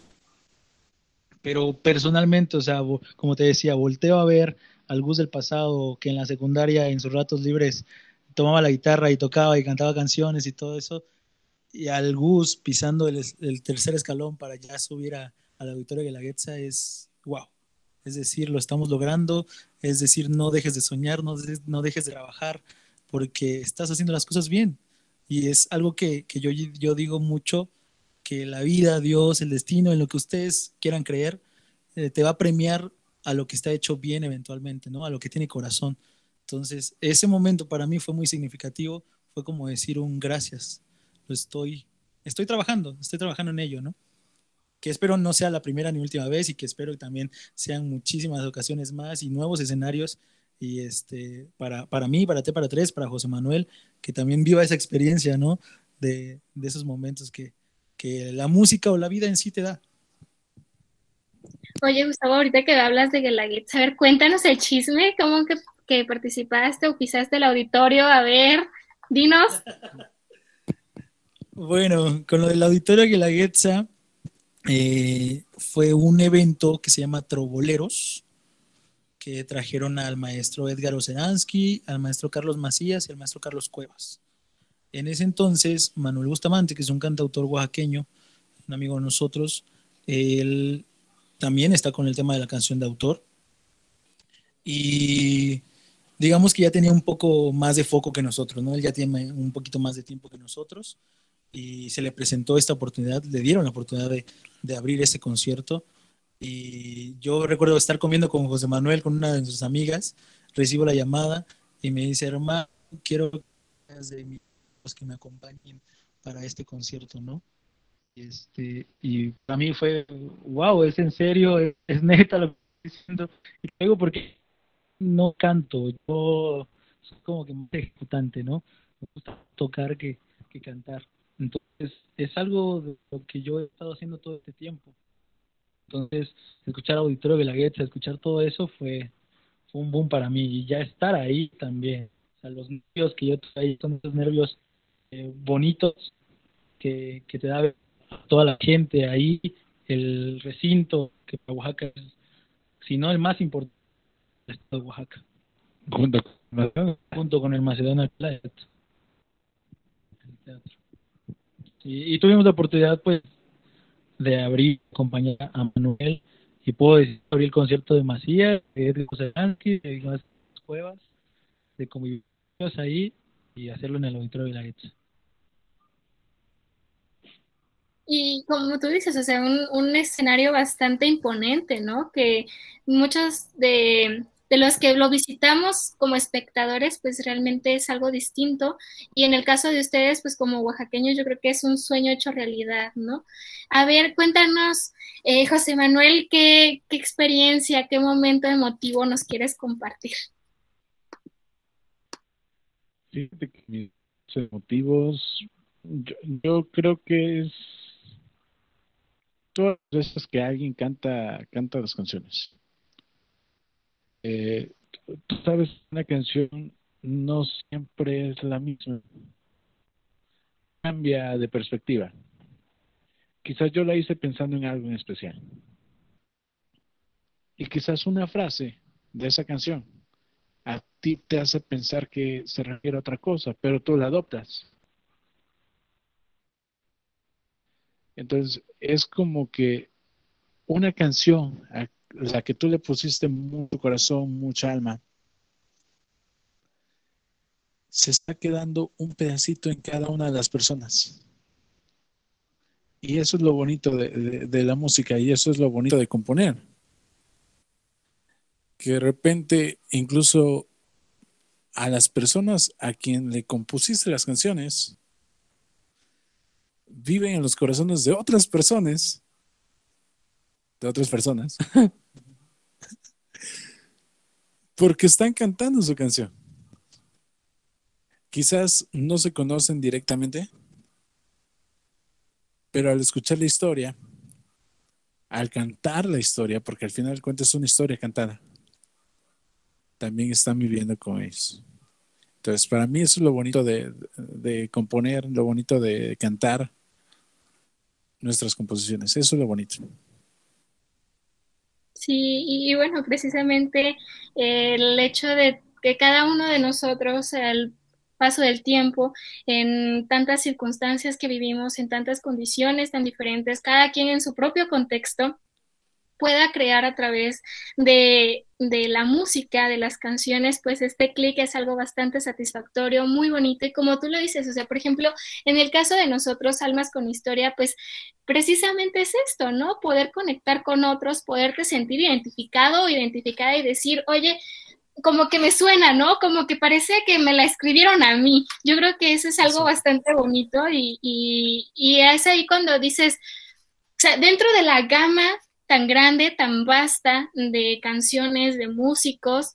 Pero personalmente, o sea, como te decía, volteo a ver al Gus del pasado, que en la secundaria, en sus ratos libres, tomaba la guitarra y tocaba y cantaba canciones y todo eso, y al Gus pisando el, el tercer escalón para ya subir a, al Auditorio de la Guelaguetza es wow. Es decir, lo estamos logrando, es decir, no dejes de soñar, no, de, no dejes de trabajar, porque estás haciendo las cosas bien. Y es algo que, que yo, yo digo mucho, que la vida, Dios, el destino, en lo que ustedes quieran creer, eh, te va a premiar a lo que está hecho bien eventualmente, ¿no? A lo que tiene corazón. Entonces, ese momento para mí fue muy significativo, fue como decir un gracias. Lo estoy, estoy trabajando, estoy trabajando en ello, ¿no? Que espero no sea la primera ni última vez y que espero que también sean muchísimas ocasiones más y nuevos escenarios y este, para, para mí, para Té para Tres, para José Manuel, que también viva esa experiencia, ¿no? De, de esos momentos que, que la música o la vida en sí te da. Oye, Gustavo, ahorita que hablas de Guelaguetza, a ver, cuéntanos el chisme, ¿cómo que, que participaste o pisaste el auditorio? A ver, dinos. Bueno, con lo del auditorio Guelaguetza, Eh, fue un evento que se llama Troboleros, que trajeron al maestro Edgar Oceransky, al maestro Carlos Macías y al maestro Carlos Cuevas. En ese entonces, Manuel Bustamante, que es un cantautor oaxaqueño, un amigo de nosotros, él también está con el tema de la canción de autor. Y digamos que ya tenía un poco más de foco que nosotros, ¿no? Él ya tiene un poquito más de tiempo que nosotros. Y se le presentó esta oportunidad, le dieron la oportunidad de, de abrir ese concierto. Y yo recuerdo estar comiendo con José Manuel, con una de sus amigas, recibo la llamada y me dice, hermano, quiero que me acompañen para este concierto, ¿no? Este, y para mí fue, wow, es en serio, es, es neta lo que estoy diciendo. Y luego porque no canto, yo soy como que más ejecutante, ¿no? Me gusta tocar que, que cantar. Entonces, es algo de lo que yo he estado haciendo todo este tiempo. Entonces, escuchar Auditorio de la Guelaguetza, escuchar todo eso fue, fue un boom para mí. Y ya estar ahí también. O sea, los nervios que yo traía son esos nervios eh, bonitos que, que te da ver a toda la gente ahí. El recinto que para Oaxaca es, si no el más importante, del estado de Oaxaca. Junto con, junto con el Macedonio Alcalá, el teatro. Y, y tuvimos la oportunidad, pues, de abrir, acompañar a Manuel, y puedo decir, abrir el concierto de Macías, de Edgar Oceransky, de las Cuevas, de convivir ahí, y hacerlo en el Auditorio de la Guelaguetza. Y como tú dices, o sea, un, un escenario bastante imponente, ¿no? Que muchos de... de los que lo visitamos como espectadores, pues realmente es algo distinto. Y en el caso de ustedes, pues como oaxaqueños, yo creo que es un sueño hecho realidad, ¿no? A ver, cuéntanos, eh, José Manuel, ¿qué, qué experiencia, qué momento emotivo nos quieres compartir? Sí, mis emotivos, yo, yo creo que es todas esas que alguien canta, canta las canciones. Eh, tú sabes, una canción no siempre es la misma, cambia de perspectiva. Quizás yo la hice pensando en algo en especial, y quizás una frase de esa canción a ti te hace pensar que se refiere a otra cosa, pero tú la adoptas. Entonces es como que una canción a la que tú le pusiste mucho corazón, mucha alma, se está quedando un pedacito en cada una de las personas. Y eso es lo bonito de, de, de la música, y eso es lo bonito de componer. Que de repente, incluso a las personas a quien le compusiste las canciones, viven en los corazones de otras personas, de otras personas, porque están cantando su canción. Quizás no se conocen directamente, pero al escuchar la historia, al cantar la historia, porque al final cuentas una historia cantada, también están viviendo con ellos. Entonces, para mí eso es lo bonito de, de componer, lo bonito de cantar nuestras composiciones. Eso es lo bonito. Sí, y, y bueno, precisamente eh, el hecho de que cada uno de nosotros al paso del tiempo, en tantas circunstancias que vivimos, en tantas condiciones tan diferentes, cada quien en su propio contexto, pueda crear a través de, de la música, de las canciones, pues este clic es algo bastante satisfactorio, muy bonito, y como tú lo dices, o sea, por ejemplo, en el caso de nosotros, Almas con Historia, pues precisamente es esto, ¿no? Poder conectar con otros, poderte sentir identificado o identificada y decir, oye, como que me suena, ¿no? Como que parece que me la escribieron a mí. Yo creo que eso es algo bastante bonito, y, y, y es ahí cuando dices, o sea, dentro de la gama tan grande, tan vasta de canciones, de músicos,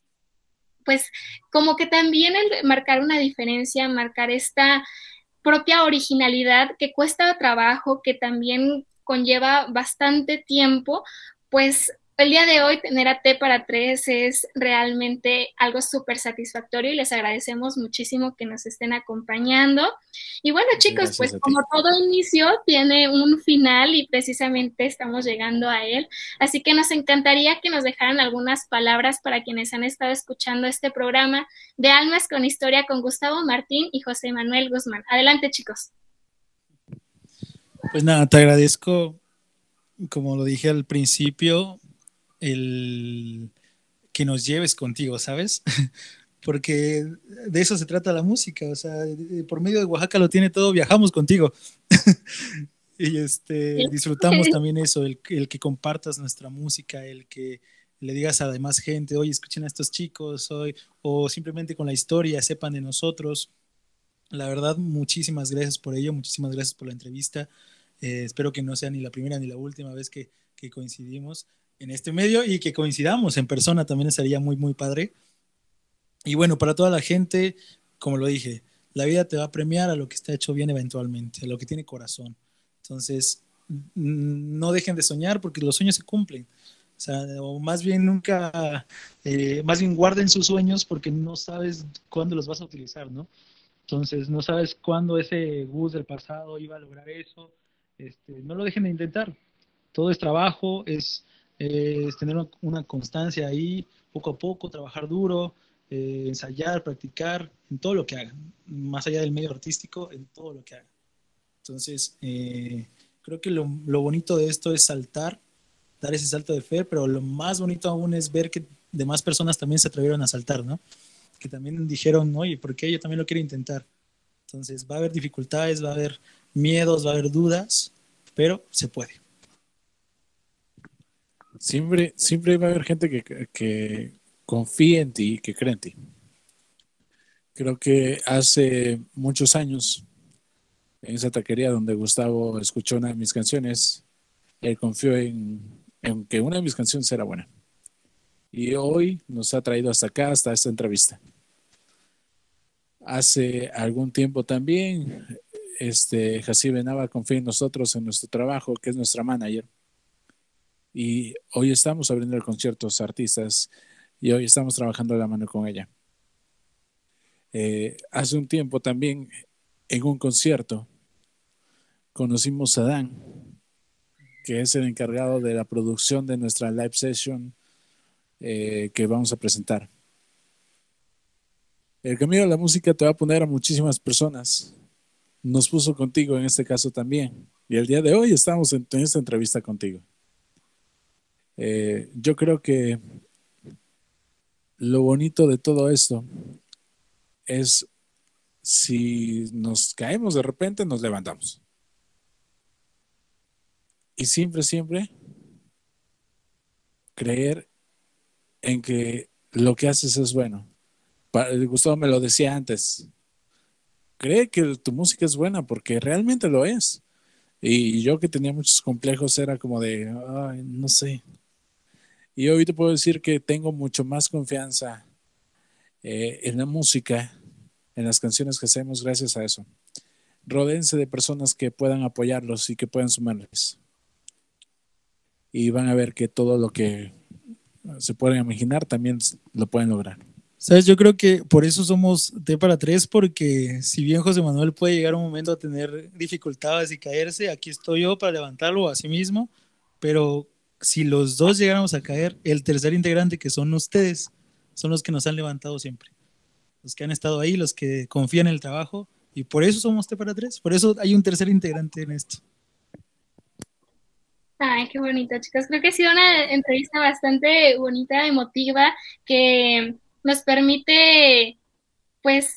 pues como que también el marcar una diferencia, marcar esta propia originalidad que cuesta trabajo, que también conlleva bastante tiempo, pues el día de hoy tener a Té para Tres es realmente algo súper satisfactorio, y les agradecemos muchísimo que nos estén acompañando. Y bueno, chicos, gracias, pues como todo inicio tiene un final y precisamente estamos llegando a él, así que nos encantaría que nos dejaran algunas palabras para quienes han estado escuchando este programa de Almas con Historia con Gustavo Martín y José Manuel Guzmán. Adelante, chicos. Pues nada, te agradezco, como lo dije al principio, el que nos lleves contigo, ¿sabes? Porque de eso se trata la música, o sea, por medio de Oaxaca lo tiene todo, viajamos contigo. Y este, disfrutamos también eso, el, el que compartas nuestra música, el que le digas a demás gente, oye, escuchen a estos chicos, hoy, o simplemente con la historia, sepan de nosotros. La verdad, muchísimas gracias por ello, muchísimas gracias por la entrevista. Eh, espero que no sea ni la primera ni la última vez que, que coincidimos en este medio, y que coincidamos en persona también estaría muy muy padre. Y bueno, para toda la gente, como lo dije, la vida te va a premiar a lo que está hecho bien eventualmente, a lo que tiene corazón. Entonces no dejen de soñar, porque los sueños se cumplen, o sea, o más bien nunca eh, más bien guarden sus sueños, porque no sabes cuándo los vas a utilizar, ¿no? Entonces no sabes cuándo ese Gus del pasado iba a lograr eso. Este, no lo dejen de intentar, todo es trabajo, es Eh, es tener una, una constancia ahí, poco a poco, trabajar duro, eh, ensayar, practicar, en todo lo que hagan, más allá del medio artístico, en todo lo que hagan. Entonces, eh, creo que lo, lo bonito de esto es saltar, dar ese salto de fe, pero lo más bonito aún es ver que demás personas también se atrevieron a saltar, ¿no? Que también dijeron, oye, ¿por qué? Yo también lo quiero intentar. Entonces, va a haber dificultades, va a haber miedos, va a haber dudas, pero se puede. Siempre, siempre va a haber gente que, que confíe en ti, que cree en ti. Creo que hace muchos años, en esa taquería donde Gustavo escuchó una de mis canciones, él confió en, en que una de mis canciones era buena. Y hoy nos ha traído hasta acá, hasta esta entrevista. Hace algún tiempo también, este, Jaci Benavá confió en nosotros, en nuestro trabajo, que es nuestra manager. Y hoy estamos abriendo conciertos a artistas, y hoy estamos trabajando de la mano con ella. Eh, hace un tiempo también, en un concierto, conocimos a Dan, que es el encargado de la producción de nuestra live session eh, que vamos a presentar. El camino de la música te va a poner a muchísimas personas. Nos puso contigo en este caso también. Y el día de hoy estamos en, en esta entrevista contigo. Eh, yo creo que lo bonito de todo esto es, si nos caemos de repente, nos levantamos. Y siempre, siempre creer en que lo que haces es bueno. Para, Gustavo me lo decía antes. Cree que tu música es buena, porque realmente lo es. Y yo, que tenía muchos complejos, era como de, ay, no sé. Y hoy te puedo decir que tengo mucho más confianza eh, en la música, en las canciones que hacemos, gracias a eso. Rodéense de personas que puedan apoyarlos y que puedan sumarles. Y van a ver que todo lo que se pueden imaginar también lo pueden lograr. Sabes, yo creo que por eso somos Té para Tres, porque si bien José Manuel puede llegar un momento a tener dificultades y caerse, aquí estoy yo para levantarlo a sí mismo, pero si los dos llegáramos a caer, el tercer integrante, que son ustedes, son los que nos han levantado siempre. los que han estado ahí, los que confían en el trabajo, y por eso somos Té para Tres, por eso hay un tercer integrante en esto. Ay, qué bonito, chicos. Creo que ha sido una entrevista bastante bonita, emotiva, que nos permite, pues,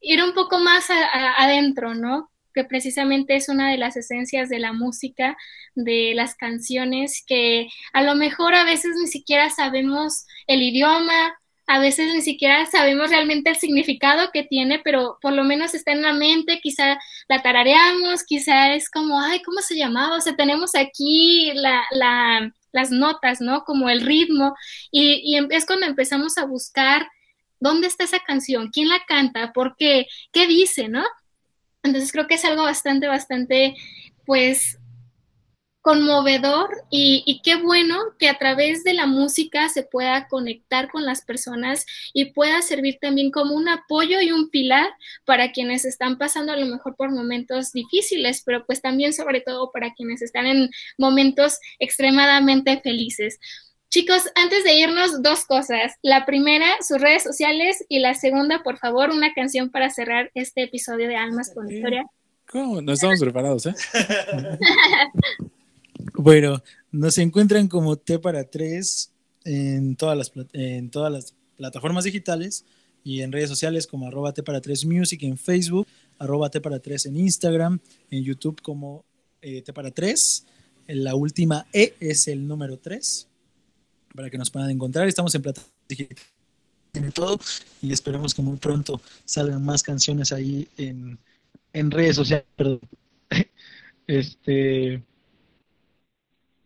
ir un poco más a, a, adentro, ¿no? Que precisamente es una de las esencias de la música, de las canciones, que a lo mejor a veces ni siquiera sabemos el idioma, a veces ni siquiera sabemos realmente el significado que tiene, pero por lo menos está en la mente, quizá la tarareamos, quizá es como, ay, ¿cómo se llamaba? O sea, tenemos aquí la... la las notas, ¿no? Como el ritmo, y, y es cuando empezamos a buscar dónde está esa canción, quién la canta, por qué, qué dice, ¿no? Entonces creo que es algo bastante, bastante, pues, conmovedor, y, y qué bueno que a través de la música se pueda conectar con las personas y pueda servir también como un apoyo y un pilar para quienes están pasando a lo mejor por momentos difíciles, pero pues también sobre todo para quienes están en momentos extremadamente felices. Chicos, antes de irnos, dos cosas. La primera, sus redes sociales, y la segunda, por favor, una canción para cerrar este episodio de Almas con Historia. ¿Cómo? No estamos preparados, ¿eh? Bueno, nos encuentran como Té para Tres en todas las en todas las plataformas digitales y en redes sociales como arroba Té para Tres Music en Facebook, arroba Té para Tres en Instagram, en YouTube como eh, Té para Tres. La última E es el número tres, para que nos puedan encontrar. Estamos en plataformas digitales en todo, y esperemos que muy pronto salgan más canciones ahí en, en redes sociales, perdón. Este...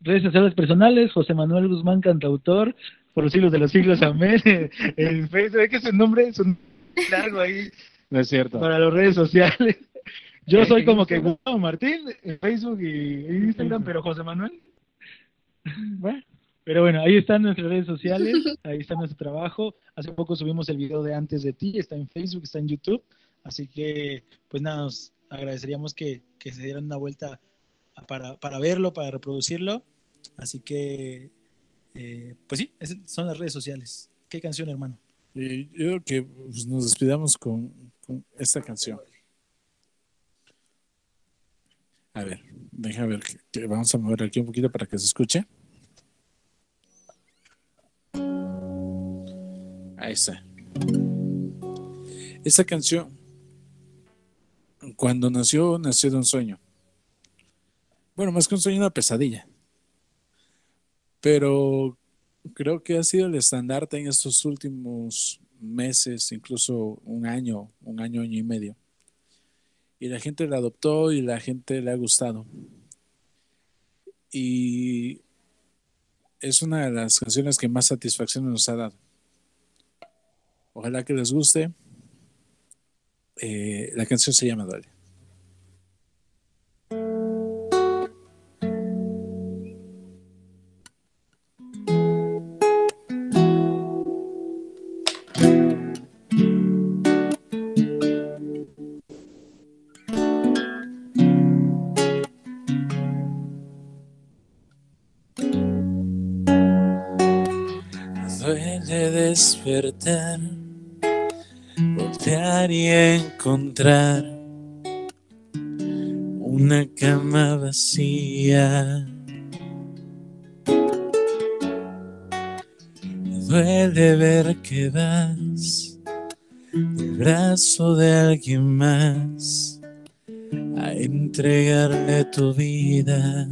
redes sociales personales, José Manuel Guzmán, cantautor, por los siglos de los siglos, amén, en Facebook, es que su nombre es un largo ahí. No es cierto. Para las redes sociales. Yo soy como que Gustavo Martín, en Facebook y Instagram, pero José Manuel. Bueno, pero bueno, ahí están nuestras redes sociales, ahí está nuestro trabajo. Hace poco subimos el video de Antes de Ti, está en Facebook, está en YouTube, así que, pues nada, nos agradeceríamos que, que se dieran una vuelta Para, para verlo, para reproducirlo. Así que eh, pues sí, es, son las redes sociales. ¿Qué canción, hermano? Eh, yo creo que pues, nos despidamos con, con esta canción. A ver, déjame ver que, que vamos a mover aquí un poquito para que se escuche. Ahí está. Esta canción, cuando nació, nació de un sueño. Bueno, más que un sueño, una pesadilla. Pero creo que ha sido el estandarte en estos últimos meses, incluso un año, un año, año y medio. Y la gente la adoptó y la gente le ha gustado. Y es una de las canciones que más satisfacción nos ha dado. Ojalá que les guste. Eh, la canción se llama Duele. Despertar, voltear y encontrar una cama vacía. Me duele ver que vas del brazo de alguien más a entregarle tu vida.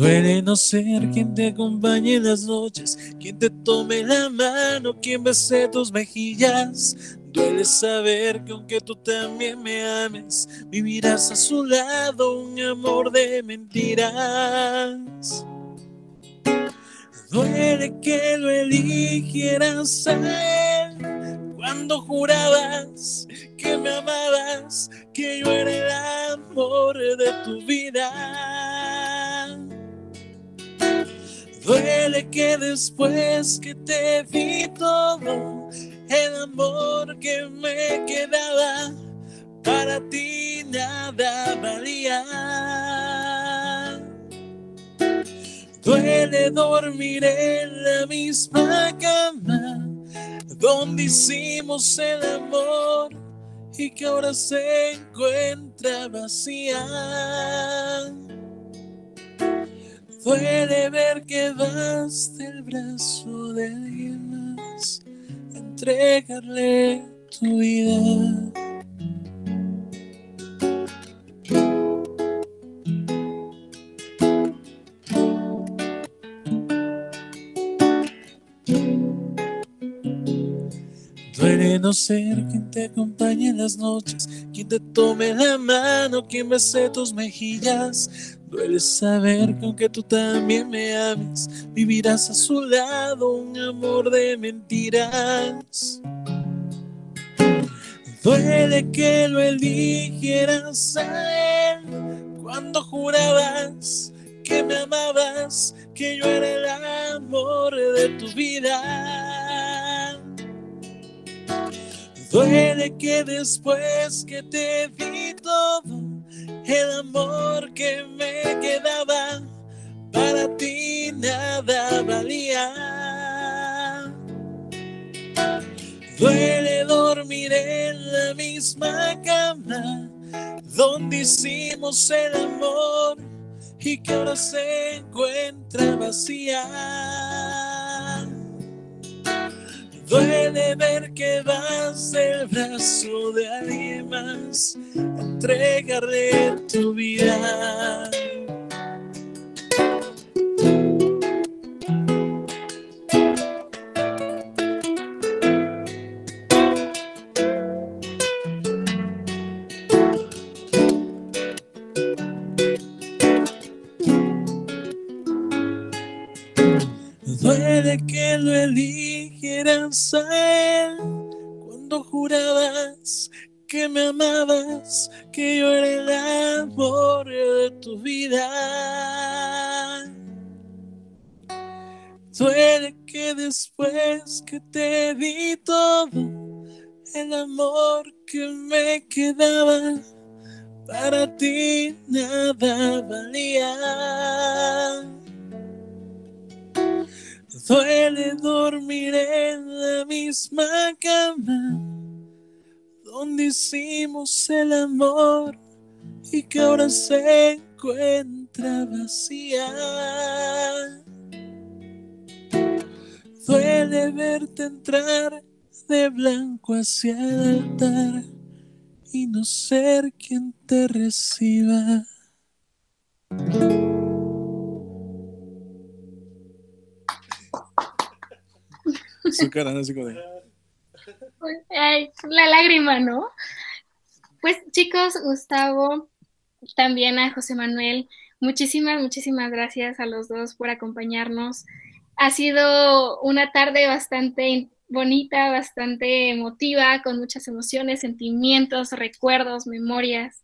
Duele no ser quien te acompañe en las noches, quien te tome la mano, quien bese tus mejillas. Duele saber que aunque tú también me ames, vivirás a su lado un amor de mentiras. Duele que lo eligieras a él cuando jurabas que me amabas, que yo era el amor de tu vida. Duele que después que te vi todo, el amor que me quedaba, para ti nada valía. Duele dormir en la misma cama, donde hicimos el amor y que ahora se encuentra vacía. Duele ver que vas del brazo de alguien más, entregarle tu vida. Duele no ser quien te acompañe en las noches, quien te tome la mano, quien bese tus mejillas. Duele saber que aunque tú también me ames, vivirás a su lado un amor de mentiras. Duele que lo eligieras a él cuando jurabas que me amabas, que yo era el amor de tu vida. Duele que después que te di todo el amor que me quedaba, para ti nada valía. Duele dormir en la misma cama donde hicimos el amor y que ahora se encuentra vacía. Duele ver que vas del brazo de alguien más, entregaré tu vida. Duele que lo eligieras a él cuando jurabas que me amabas, que yo era el amor de tu vida. Duele que después que te di todo, el amor que me quedaba, para ti nada valía. Duele dormir en la misma cama donde hicimos el amor y que ahora se encuentra vacía. Duele verte entrar de blanco hacia el altar y no ser quien te reciba. Su cara, no sé cómo de... Ay, la lágrima, ¿no? Pues chicos, Gustavo, también a José Manuel, muchísimas, muchísimas gracias a los dos por acompañarnos. Ha sido una tarde bastante bonita, bastante emotiva, con muchas emociones, sentimientos, recuerdos, memorias,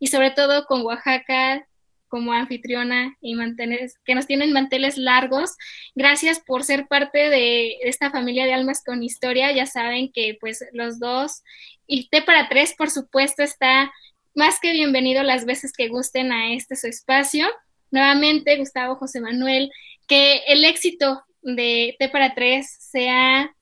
y sobre todo con Oaxaca como anfitriona y manteles, que nos tienen manteles largos. Gracias por ser parte de esta familia de Almas con Historia. Ya saben que pues los dos y Té para Tres, por supuesto, está más que bienvenido las veces que gusten a este su espacio. Nuevamente, Gustavo, José Manuel, que el éxito de Té para Tres sea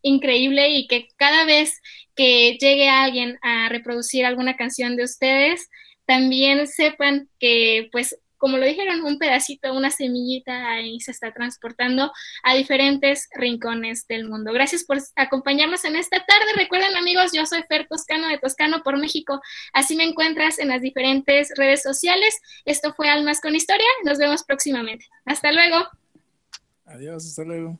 increíble y que cada vez que llegue alguien a reproducir alguna canción de ustedes, también sepan que, pues, como lo dijeron, un pedacito, una semillita ahí se está transportando a diferentes rincones del mundo. Gracias por acompañarnos en esta tarde. Recuerden, amigos, yo soy Fer Toscano de Toscano por México. Así me encuentras en las diferentes redes sociales. Esto fue Almas con Historia. Nos vemos próximamente. Hasta luego. Adiós, hasta luego.